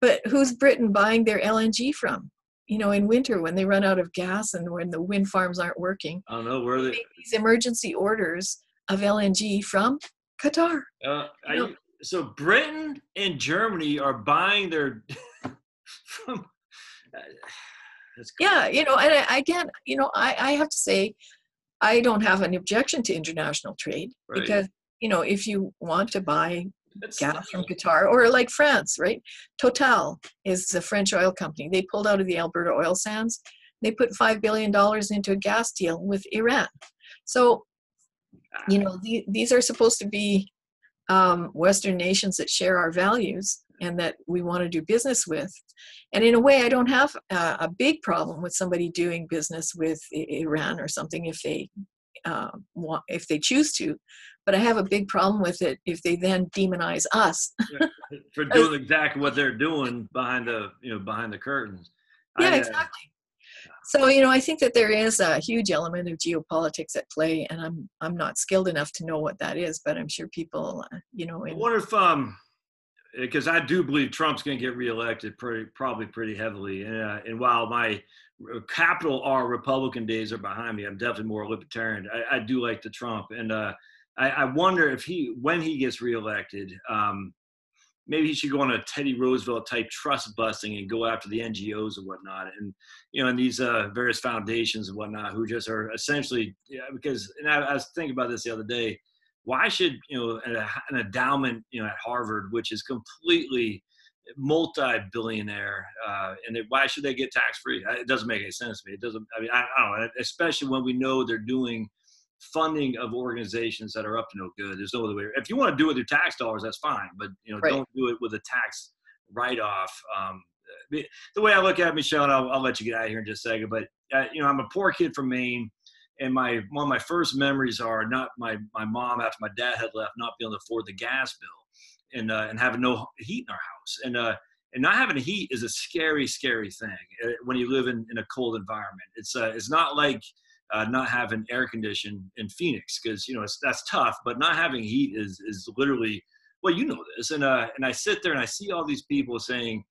But who's Britain buying their LNG from? You know, in winter when they run out of gas and when the wind farms aren't working, I don't know where they make these emergency orders of LNG from Qatar. So Britain and Germany are buying their from. Yeah, you know, and again, you know, I have to say, I don't have an objection to international trade because. You know, if you want to buy gas from Qatar, or like France, right? Total is the French oil company. They pulled out of the Alberta oil sands. They put $5 billion into a gas deal with Iran. So, you know, these are supposed to be Western nations that share our values and that we want to do business with. And in a way, I don't have a big problem with somebody doing business with Iran or something if they choose to, but I have a big problem with it if they then demonize us for doing exactly what they're doing behind the curtains. Exactly. So, you know, I think that there is a huge element of geopolitics at play, and I'm not skilled enough to know what that is, but I'm sure people, you know. I wonder if because I do believe Trump's going to get reelected probably pretty heavily, and while my capital R Republican days are behind me, I'm definitely more libertarian. I do like the Trump, and I wonder if when he gets reelected, maybe he should go on a Teddy Roosevelt type trust busting and go after the NGOs and whatnot, and, you know, and these various foundations and whatnot who just are essentially because. And I was thinking about this the other day. Why should, an endowment, at Harvard, which is completely multi-billionaire, and why should they get tax-free? It doesn't make any sense to me. It doesn't, I don't know, especially when we know they're doing funding of organizations that are up to no good. There's no other way. If you want to do it with your tax dollars, that's fine, but right. Don't do it with a tax write-off. The way I look at it, Michelle, and I'll let you get out of here in just a second, but I'm a poor kid from Maine, and one of my first memories are not my mom, after my dad had left, not being able to afford the gas bill, and having no heat in our house, and not having heat is a scary thing when you live in a cold environment. It's not like not having air conditioning in Phoenix, because that's tough, but not having heat is literally, well, this, and I sit there and I see all these people saying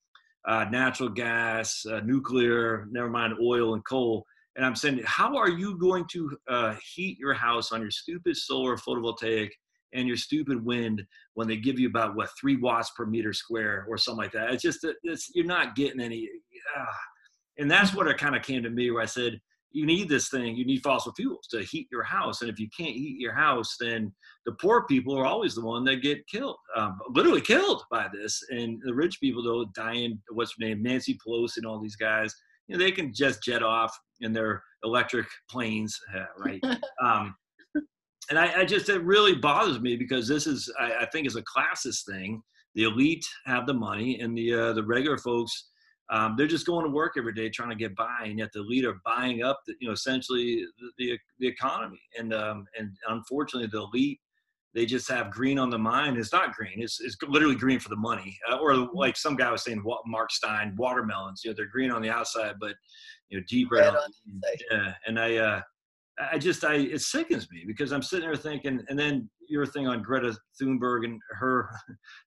natural gas, nuclear, never mind oil and coal. And I'm saying, how are you going to heat your house on your stupid solar photovoltaic and your stupid wind when they give you about, 3 watts per meter square or something like that? It's just that you're not getting any. And that's what it kind of came to me, where I said, you need this thing. You need fossil fuels to heat your house. And if you can't heat your house, then the poor people are always the one that get killed, literally killed by this. And the rich people, though, dying, what's her name, Nancy Pelosi and all these guys, they can just jet off in their electric planes, right? And it really bothers me, because this is, I think, is a classist thing. The elite have the money, and the regular folks, they're just going to work every day trying to get by, and yet the elite are buying up, essentially the economy. And unfortunately, the elite, they just have green on the mind. It's not green. It's literally green for the money. Or like some guy was saying, Mark Stein, watermelons. They're green on the outside, but deep red. Yeah. And I it sickens me, because I'm sitting there thinking, and then your thing on Greta Thunberg and her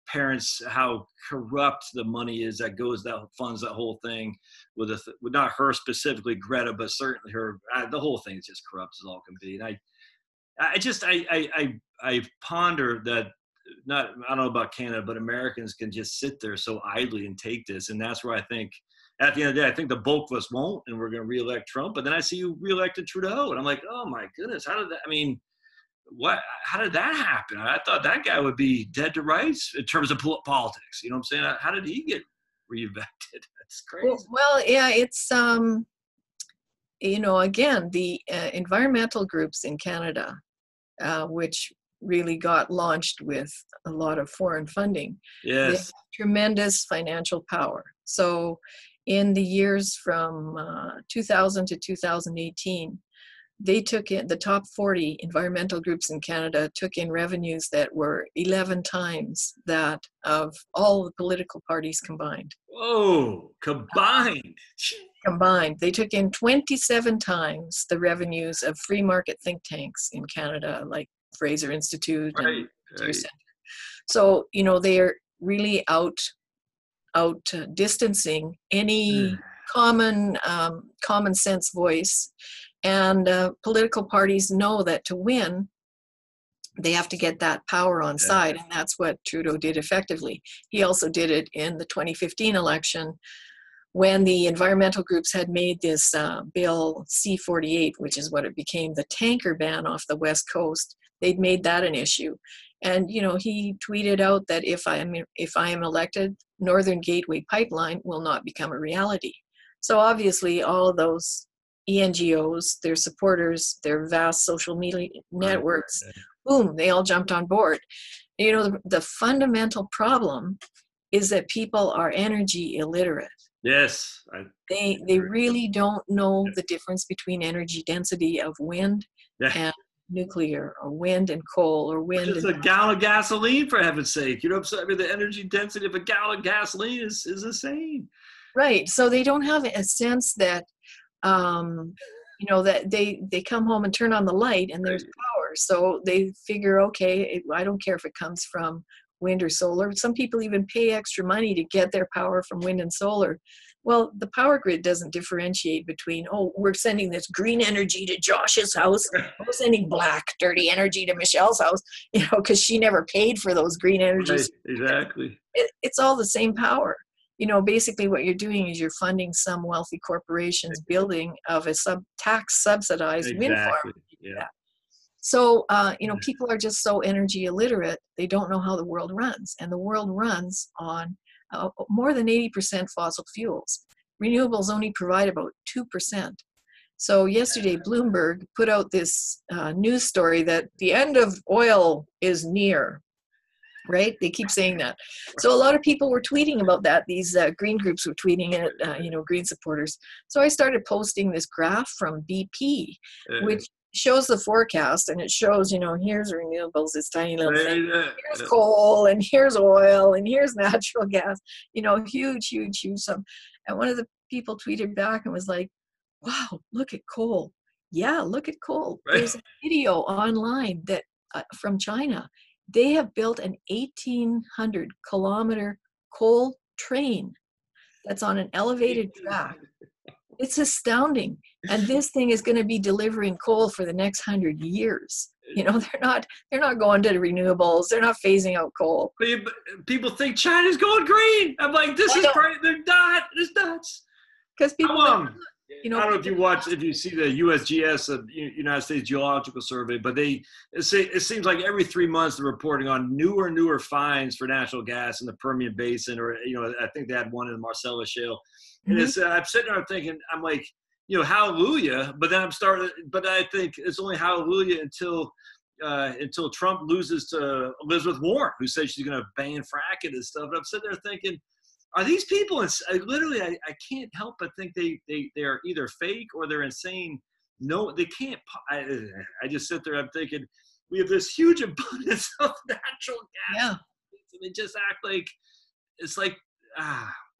parents, how corrupt the money is that funds that whole thing, with not her specifically, Greta, but certainly her. The whole thing is just corrupt as all can be. And I ponder that, I don't know about Canada, but Americans can just sit there so idly and take this. And that's where I think, at the end of the day, I think the bulk of us won't, and we're going to reelect Trump. But then I see you reelected Trudeau, and I'm like, oh my goodness, how did that happen? I thought that guy would be dead to rights in terms of politics. You know what I'm saying? How did he get re-elected? That's crazy. Well, yeah, it's, again, the environmental groups in Canada, which really got launched with a lot of foreign funding. Yes. They have tremendous financial power. So in the years from 2000 to 2018, they took in, the top 40 environmental groups in Canada took in revenues that were 11 times that of all the political parties combined. Whoa, combined. They took in 27 times the revenues of free market think tanks in Canada, like Fraser Institute. Right, and right. So, they are really out distancing any common sense voice. And political parties know that to win, they have to get that power on side. And that's what Trudeau did effectively. He also did it in the 2015 election, when the environmental groups had made this bill C-48, which is what it became, the tanker ban off the West Coast. They'd made that an issue. And, he tweeted out that if I am elected, Northern Gateway Pipeline will not become a reality. So obviously all of those NGOs, their supporters, their vast social media networks, boom, they all jumped on board. The fundamental problem is that people are energy illiterate. Yes. They really don't know the difference between energy density of wind and nuclear, or wind and coal, or wind. It's a gallon of gasoline, for heaven's sake. You know what I'm saying? I mean, the energy density of a gallon of gasoline is insane. Right. So they don't have a sense that, that they come home and turn on the light and there's power. So they figure, I don't care if it comes from wind or solar. Some people even pay extra money to get their power from wind and solar. Well, the power grid doesn't differentiate between, we're sending this green energy to Josh's house, we're sending black, dirty energy to Michelle's house, because she never paid for those green energies. Right, exactly. It's all the same power. Basically what you're doing is you're funding some wealthy corporation's building of a tax-subsidized wind farm. Yeah. So, people are just so energy illiterate, they don't know how the world runs. And the world runs on more than 80% fossil fuels. Renewables only provide about 2%. So yesterday, Bloomberg put out this news story that the end of oil is near, right? They keep saying that. So a lot of people were tweeting about that. These green groups were tweeting it, green supporters. So I started posting this graph from BP, which shows the forecast, and it shows, here's renewables, this tiny little thing, here's coal, and here's oil, and here's natural gas, huge, huge, huge sum. And one of the people tweeted back and was like, wow, look at coal. Yeah, look at coal. Right. There's a video online that from China. They have built an 1,800-kilometer coal train that's on an elevated track. It's astounding. And this thing is going to be delivering coal for the next 100 years. They're not going to the renewables. They're not phasing out coal. People think China's going green. I'm like, this is great. They're not. It's nuts. Because people, I don't know if you see the USGS, the United States Geological Survey, but it seems like every 3 months they're reporting on newer and newer finds for natural gas in the Permian Basin, or I think they had one in the Marcellus Shale. And it's, I'm sitting there thinking, I'm like, hallelujah, but then I think it's only hallelujah until Trump loses to Elizabeth Warren, who says she's going to ban fracking and stuff. And I'm sitting there thinking, are these people? I can't help but think they are either fake or they're insane. No, they can't. I just sit there. I'm thinking, we have this huge abundance of natural gas, and they just act like it's like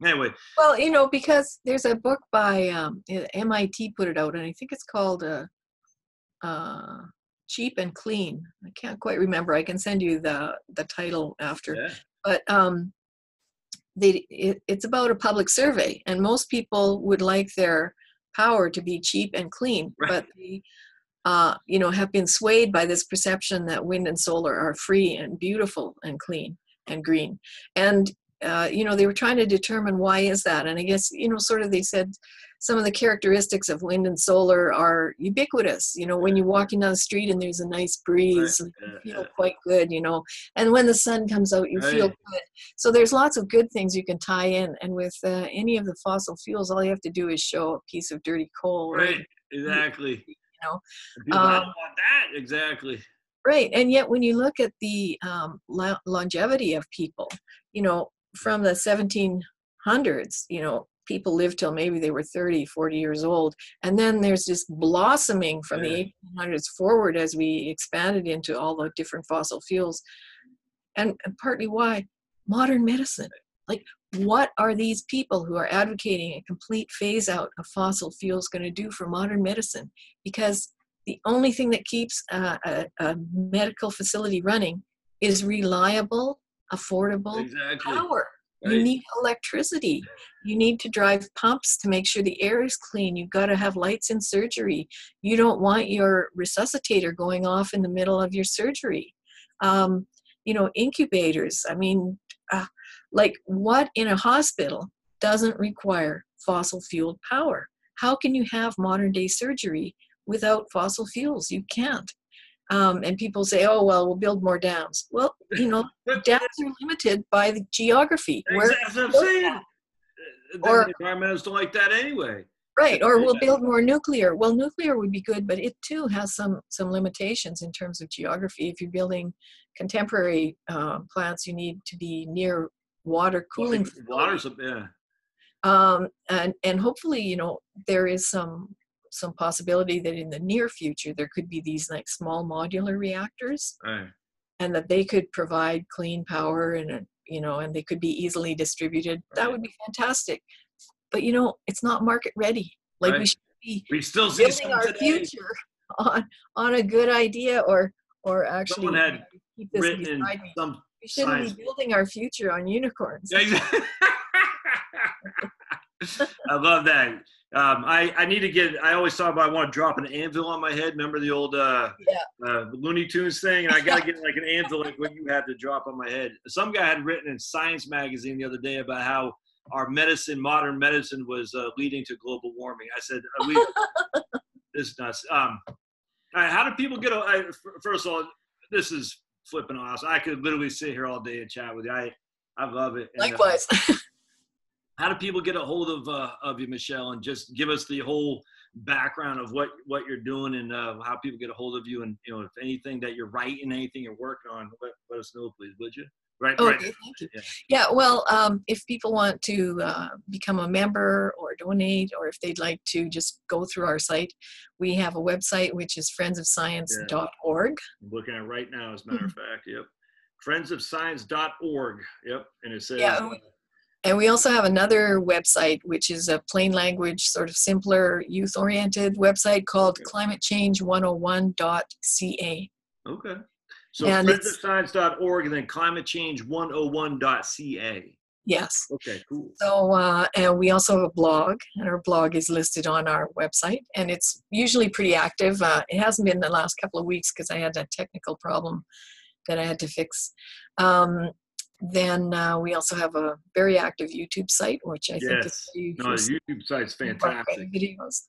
anyway. Well, because there's a book by MIT put it out, and I think it's called Cheap and Clean. I can't quite remember. I can send you the title after, but. It's about a public survey, and most people would like their power to be cheap and clean, but they, have been swayed by this perception that wind and solar are free and beautiful and clean and green. And, they were trying to determine why is that. And I guess, they said some of the characteristics of wind and solar are ubiquitous. When you're walking down the street and there's a nice breeze, you feel quite good, and when the sun comes out, you feel good. So there's lots of good things you can tie in. And with any of the fossil fuels, all you have to do is show a piece of dirty coal. Right, exactly. People don't want that, exactly. Right, and yet when you look at the longevity of people, from the 1700s, people lived till maybe they were 30, 40 years old. And then there's this blossoming from the 1800s forward as we expanded into all the different fossil fuels. And partly why modern medicine. Like, what are these people who are advocating a complete phase out of fossil fuels going to do for modern medicine? Because the only thing that keeps a medical facility running is reliable, affordable power. You need electricity. You need to drive pumps to make sure the air is clean. You've got to have lights in surgery. You don't want your resuscitator going off in the middle of your surgery. Incubators. I mean, what in a hospital doesn't require fossil fueled power? How can you have modern day surgery without fossil fuels? You can't. And people say, oh, well, we'll build more dams. Well, dams are limited by the geography. That's what I'm saying. The environmentalists don't like that anyway. Right, or we'll build more nuclear. Well, nuclear would be good, but it too has some limitations in terms of geography. If you're building contemporary plants, you need to be near water cooling. Water's up there. And hopefully, there is some possibility that in the near future there could be these like small modular reactors, and that they could provide clean power and they could be easily distributed. That would be fantastic, but it's not market ready. Like we should be building our future on a good idea or actually keep this beside me. We shouldn't be building our future on unicorns. I love that. I need to I always talk about I want to drop an anvil on my head. Remember the old Looney Tunes thing? And I got to get like an anvil like what you had to drop on my head. Some guy had written in Science magazine the other day about how our modern medicine was leading to global warming. I said, this is nuts. All right, how do people get a, first of all, this is flipping awesome. I could literally sit here all day and chat with you. I love it. And, likewise. How do people get a hold of you, Michelle, and just give us the whole background of what you're doing and how people get a hold of you, and you know, if anything that you're writing, anything you're working on, let us know, please, would you? Right. Okay, right. Thank you. Yeah. Well, if people want to become a member or donate, or if they'd like to just go through our site, we have a website, which is friendsofscience.org. I'm looking at it right now, as a matter of fact. Yep. Friendsofscience.org. Yep. And it says... Yeah. And we also have another website, which is a plain language, sort of simpler, youth-oriented website called climatechange101.ca. Okay. So friendsofscience.org and then climatechange101.ca. Yes. Okay, cool. So, and we also have a blog, and our blog is listed on our website, and it's usually pretty active. It hasn't been the last couple of weeks because I had a technical problem that I had to fix. Then we also have a very active YouTube site, which I think is very useful. YouTube site's fantastic. Videos.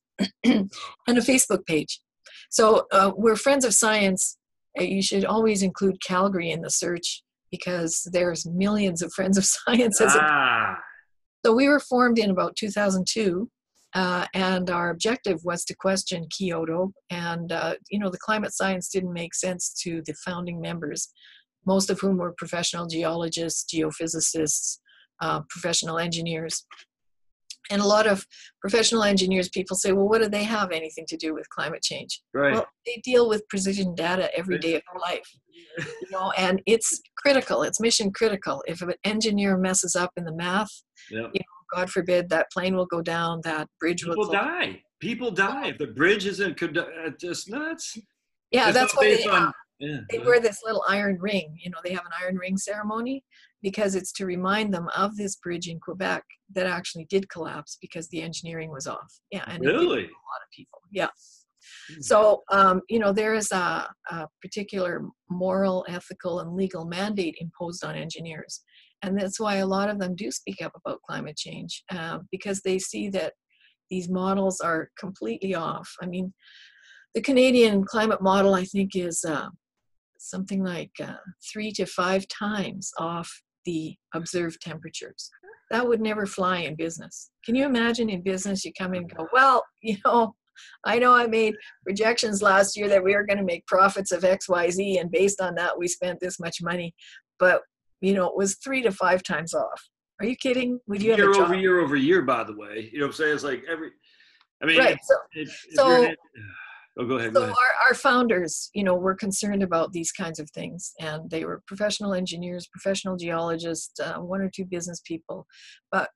And a Facebook page. So we're Friends of Science. You should always include Calgary in the search because there's millions of Friends of Science. So we were formed in about 2002, and our objective was to question Kyoto. And, you know, the climate science didn't make sense to the founding members, most of whom were professional geologists, geophysicists, professional engineers. And a lot of professional engineers, people say, well, what do they have anything to do with climate change? Right. Well, they deal with precision data every day of their life, you know, and it's critical. It's mission critical. If an engineer messes up in the math, you know, God forbid, that plane will go down, that bridge will die. People die. If the bridge isn't just nuts. Yeah, that's what they have. Yeah, they wear this little iron ring, you know, they have an iron ring ceremony because it's to remind them of this bridge in Quebec that actually did collapse because the engineering was off. Yeah. And really? It did a lot of people. Yeah. So, you know, there is a particular moral, ethical, and legal mandate imposed on engineers. And that's why a lot of them do speak up about climate change because they see that these models are completely off. I mean, the Canadian climate model, I think, is something like 3 to 5 times off the observed temperatures. That would never fly in business. Can you imagine in business you come in and go, well, you know I made projections last year that we were going to make profits of XYZ, and based on that we spent this much money, but you know, it was 3 to 5 times off. Are you kidding? Would you have a job? Year over year, by the way. You know what I'm saying? It's like every, I mean, right. So oh, go ahead, So our founders, you know, were concerned about these kinds of things, and they were professional engineers, professional geologists, 1 or 2 business people, but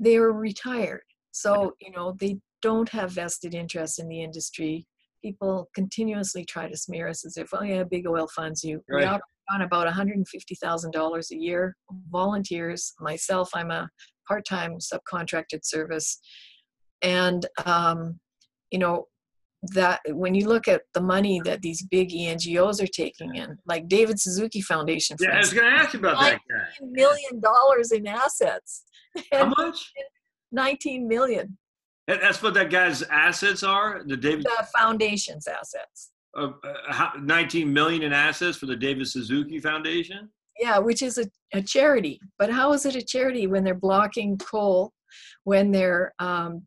they were retired. So, you know, they don't have vested interest in the industry. People continuously try to smear us as if, oh yeah, big oil funds you. Right. We operate on about $150,000 a year, volunteers. Myself, I'm a part-time subcontracted service. And, you know, that when you look at the money that these big NGOs are taking in, like David Suzuki Foundation. Yeah, I was going to ask you about that guy. $19 million in assets. How much? $19 million. And that's what that guy's assets are? The foundation's assets. $19 million in assets for the David Suzuki Foundation? Yeah, which is a charity. But how is it a charity when they're blocking coal, when they're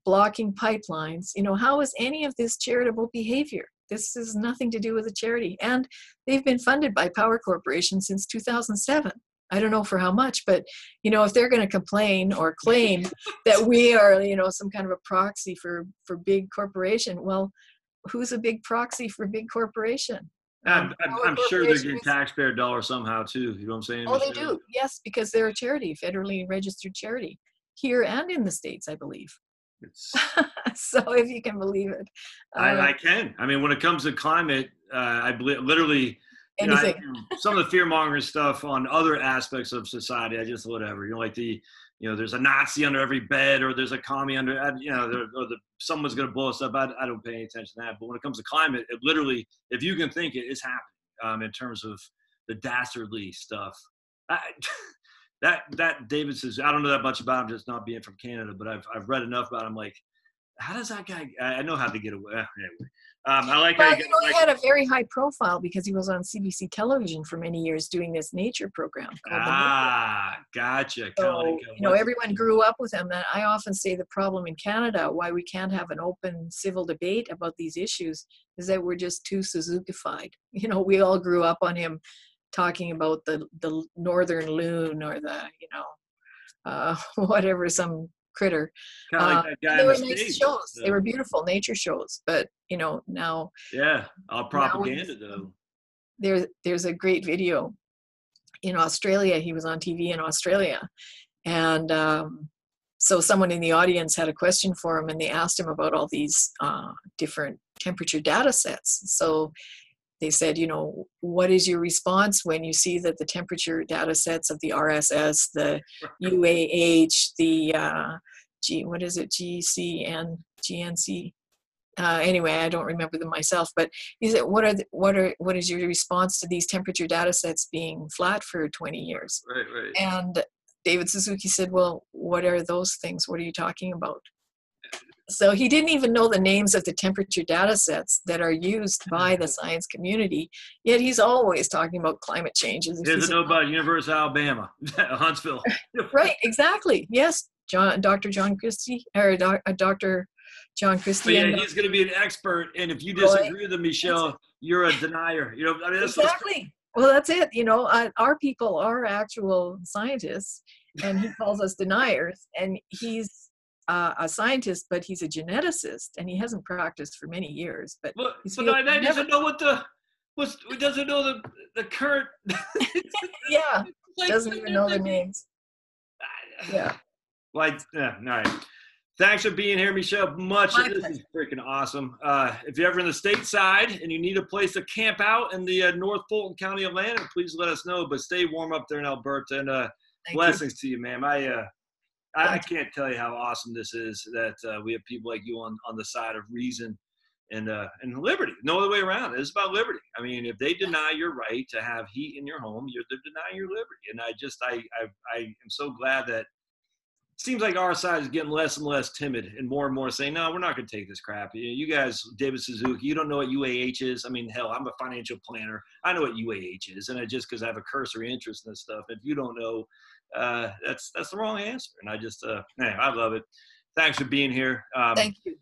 blocking pipelines? You know, how is any of this charitable behavior? This is nothing to do with a charity. And they've been funded by Power Corporation since 2007. I don't know for how much, but, you know, if they're going to complain or claim that we are, you know, some kind of a proxy for big corporation, well, who's a big proxy for big corporation? I'm sure they're getting taxpayer dollars somehow, too. You know what I'm saying? Oh, they do. Yes, because they're a charity, federally registered charity. Here and in the States, I believe. So if you can believe it. I can. I mean, when it comes to climate, I believe literally anything. You know, some of the fear-mongering stuff on other aspects of society, I just whatever. You know, like there's a Nazi under every bed, or there's a commie under, you know, someone's going to blow us up. I don't pay any attention to that. But when it comes to climate, it literally, if you can think it, it's happening in terms of the dastardly stuff. That David says, I don't know that much about him, just not being from Canada, but I've read enough about him. Like, how does that guy, I know how to get away. Anyway. I like well, how you know, like, he had a very high profile because he was on CBC television for many years doing this nature program. Gotcha. So, you know, everyone grew up with him. And I often say the problem in Canada, why we can't have an open civil debate about these issues, is that we're just too Suzukified. You know, we all grew up on him talking about the northern loon or the, you know, whatever, some critter. Like they were nice shows. They were beautiful nature shows, but you know, now all propaganda though. There's a great video in Australia. He was on TV in Australia, and so someone in the audience had a question for him, and they asked him about all these different temperature data sets. So they said, you know, what is your response when you see that the temperature data sets of the RSS, the UAH, the GCN, GNC? Anyway, I don't remember them myself. But is it what is your response to these temperature data sets being flat for 20 years? Right, right. And David Suzuki said, well, what are those things? What are you talking about? So he didn't even know the names of the temperature data sets that are used by the science community, yet he's always talking about climate change. He doesn't know about University of Alabama, Huntsville. Right, exactly. Yes, Dr. John Christie. But yeah, he's going to be an expert, and if you disagree with him, Michelle, you're a denier. You know, I mean, that's exactly. Well, that's it. You know, our people are actual scientists, and he calls us deniers, and he's a scientist, but he's a geneticist, and he hasn't practiced for many years. But he doesn't know the current. Yeah, like, doesn't even know the names. Yeah. Like, all right. Thanks for being here, Michelle. This is freaking awesome. If you're ever in the stateside and you need a place to camp out in the North Fulton County of Atlanta, please let us know. But stay warm up there in Alberta, and blessings to you, ma'am. I can't tell you how awesome this is that we have people like you on the side of reason and liberty. No other way around. It's about liberty. I mean, if they deny your right to have heat in your home, they're denying your liberty. And I am so glad that it seems like our side is getting less and less timid and more saying, no, we're not going to take this crap. You guys, David Suzuki, you don't know what UAH is. I mean, hell, I'm a financial planner. I know what UAH is. And because I have a cursory interest in this stuff, if you don't know, that's the wrong answer. And I love it. Thanks for being here. Thank you.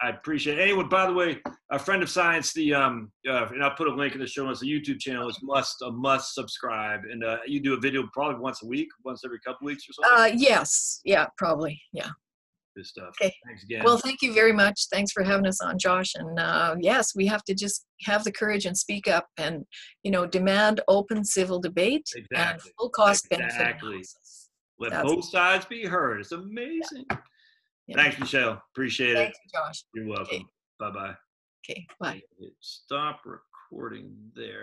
I appreciate it. Anyone, by the way, a friend of science, and I'll put a link in the show notes, the YouTube channel is must subscribe. And, you do a video probably once a week, once every couple weeks or something. Yes. Yeah, probably. Yeah. Good stuff. Okay. Thanks again. Well, thank you very much. Thanks for having us on, Josh. And, yes, we have to just have the courage and speak up and, you know, demand open civil debate and full cost benefit analysis. Let both sides be heard. It's amazing. Yeah. Yeah. Thanks, Michelle. Appreciate it. Thanks, Josh. You're welcome. Okay. Bye-bye. Okay. Bye. Stop recording there.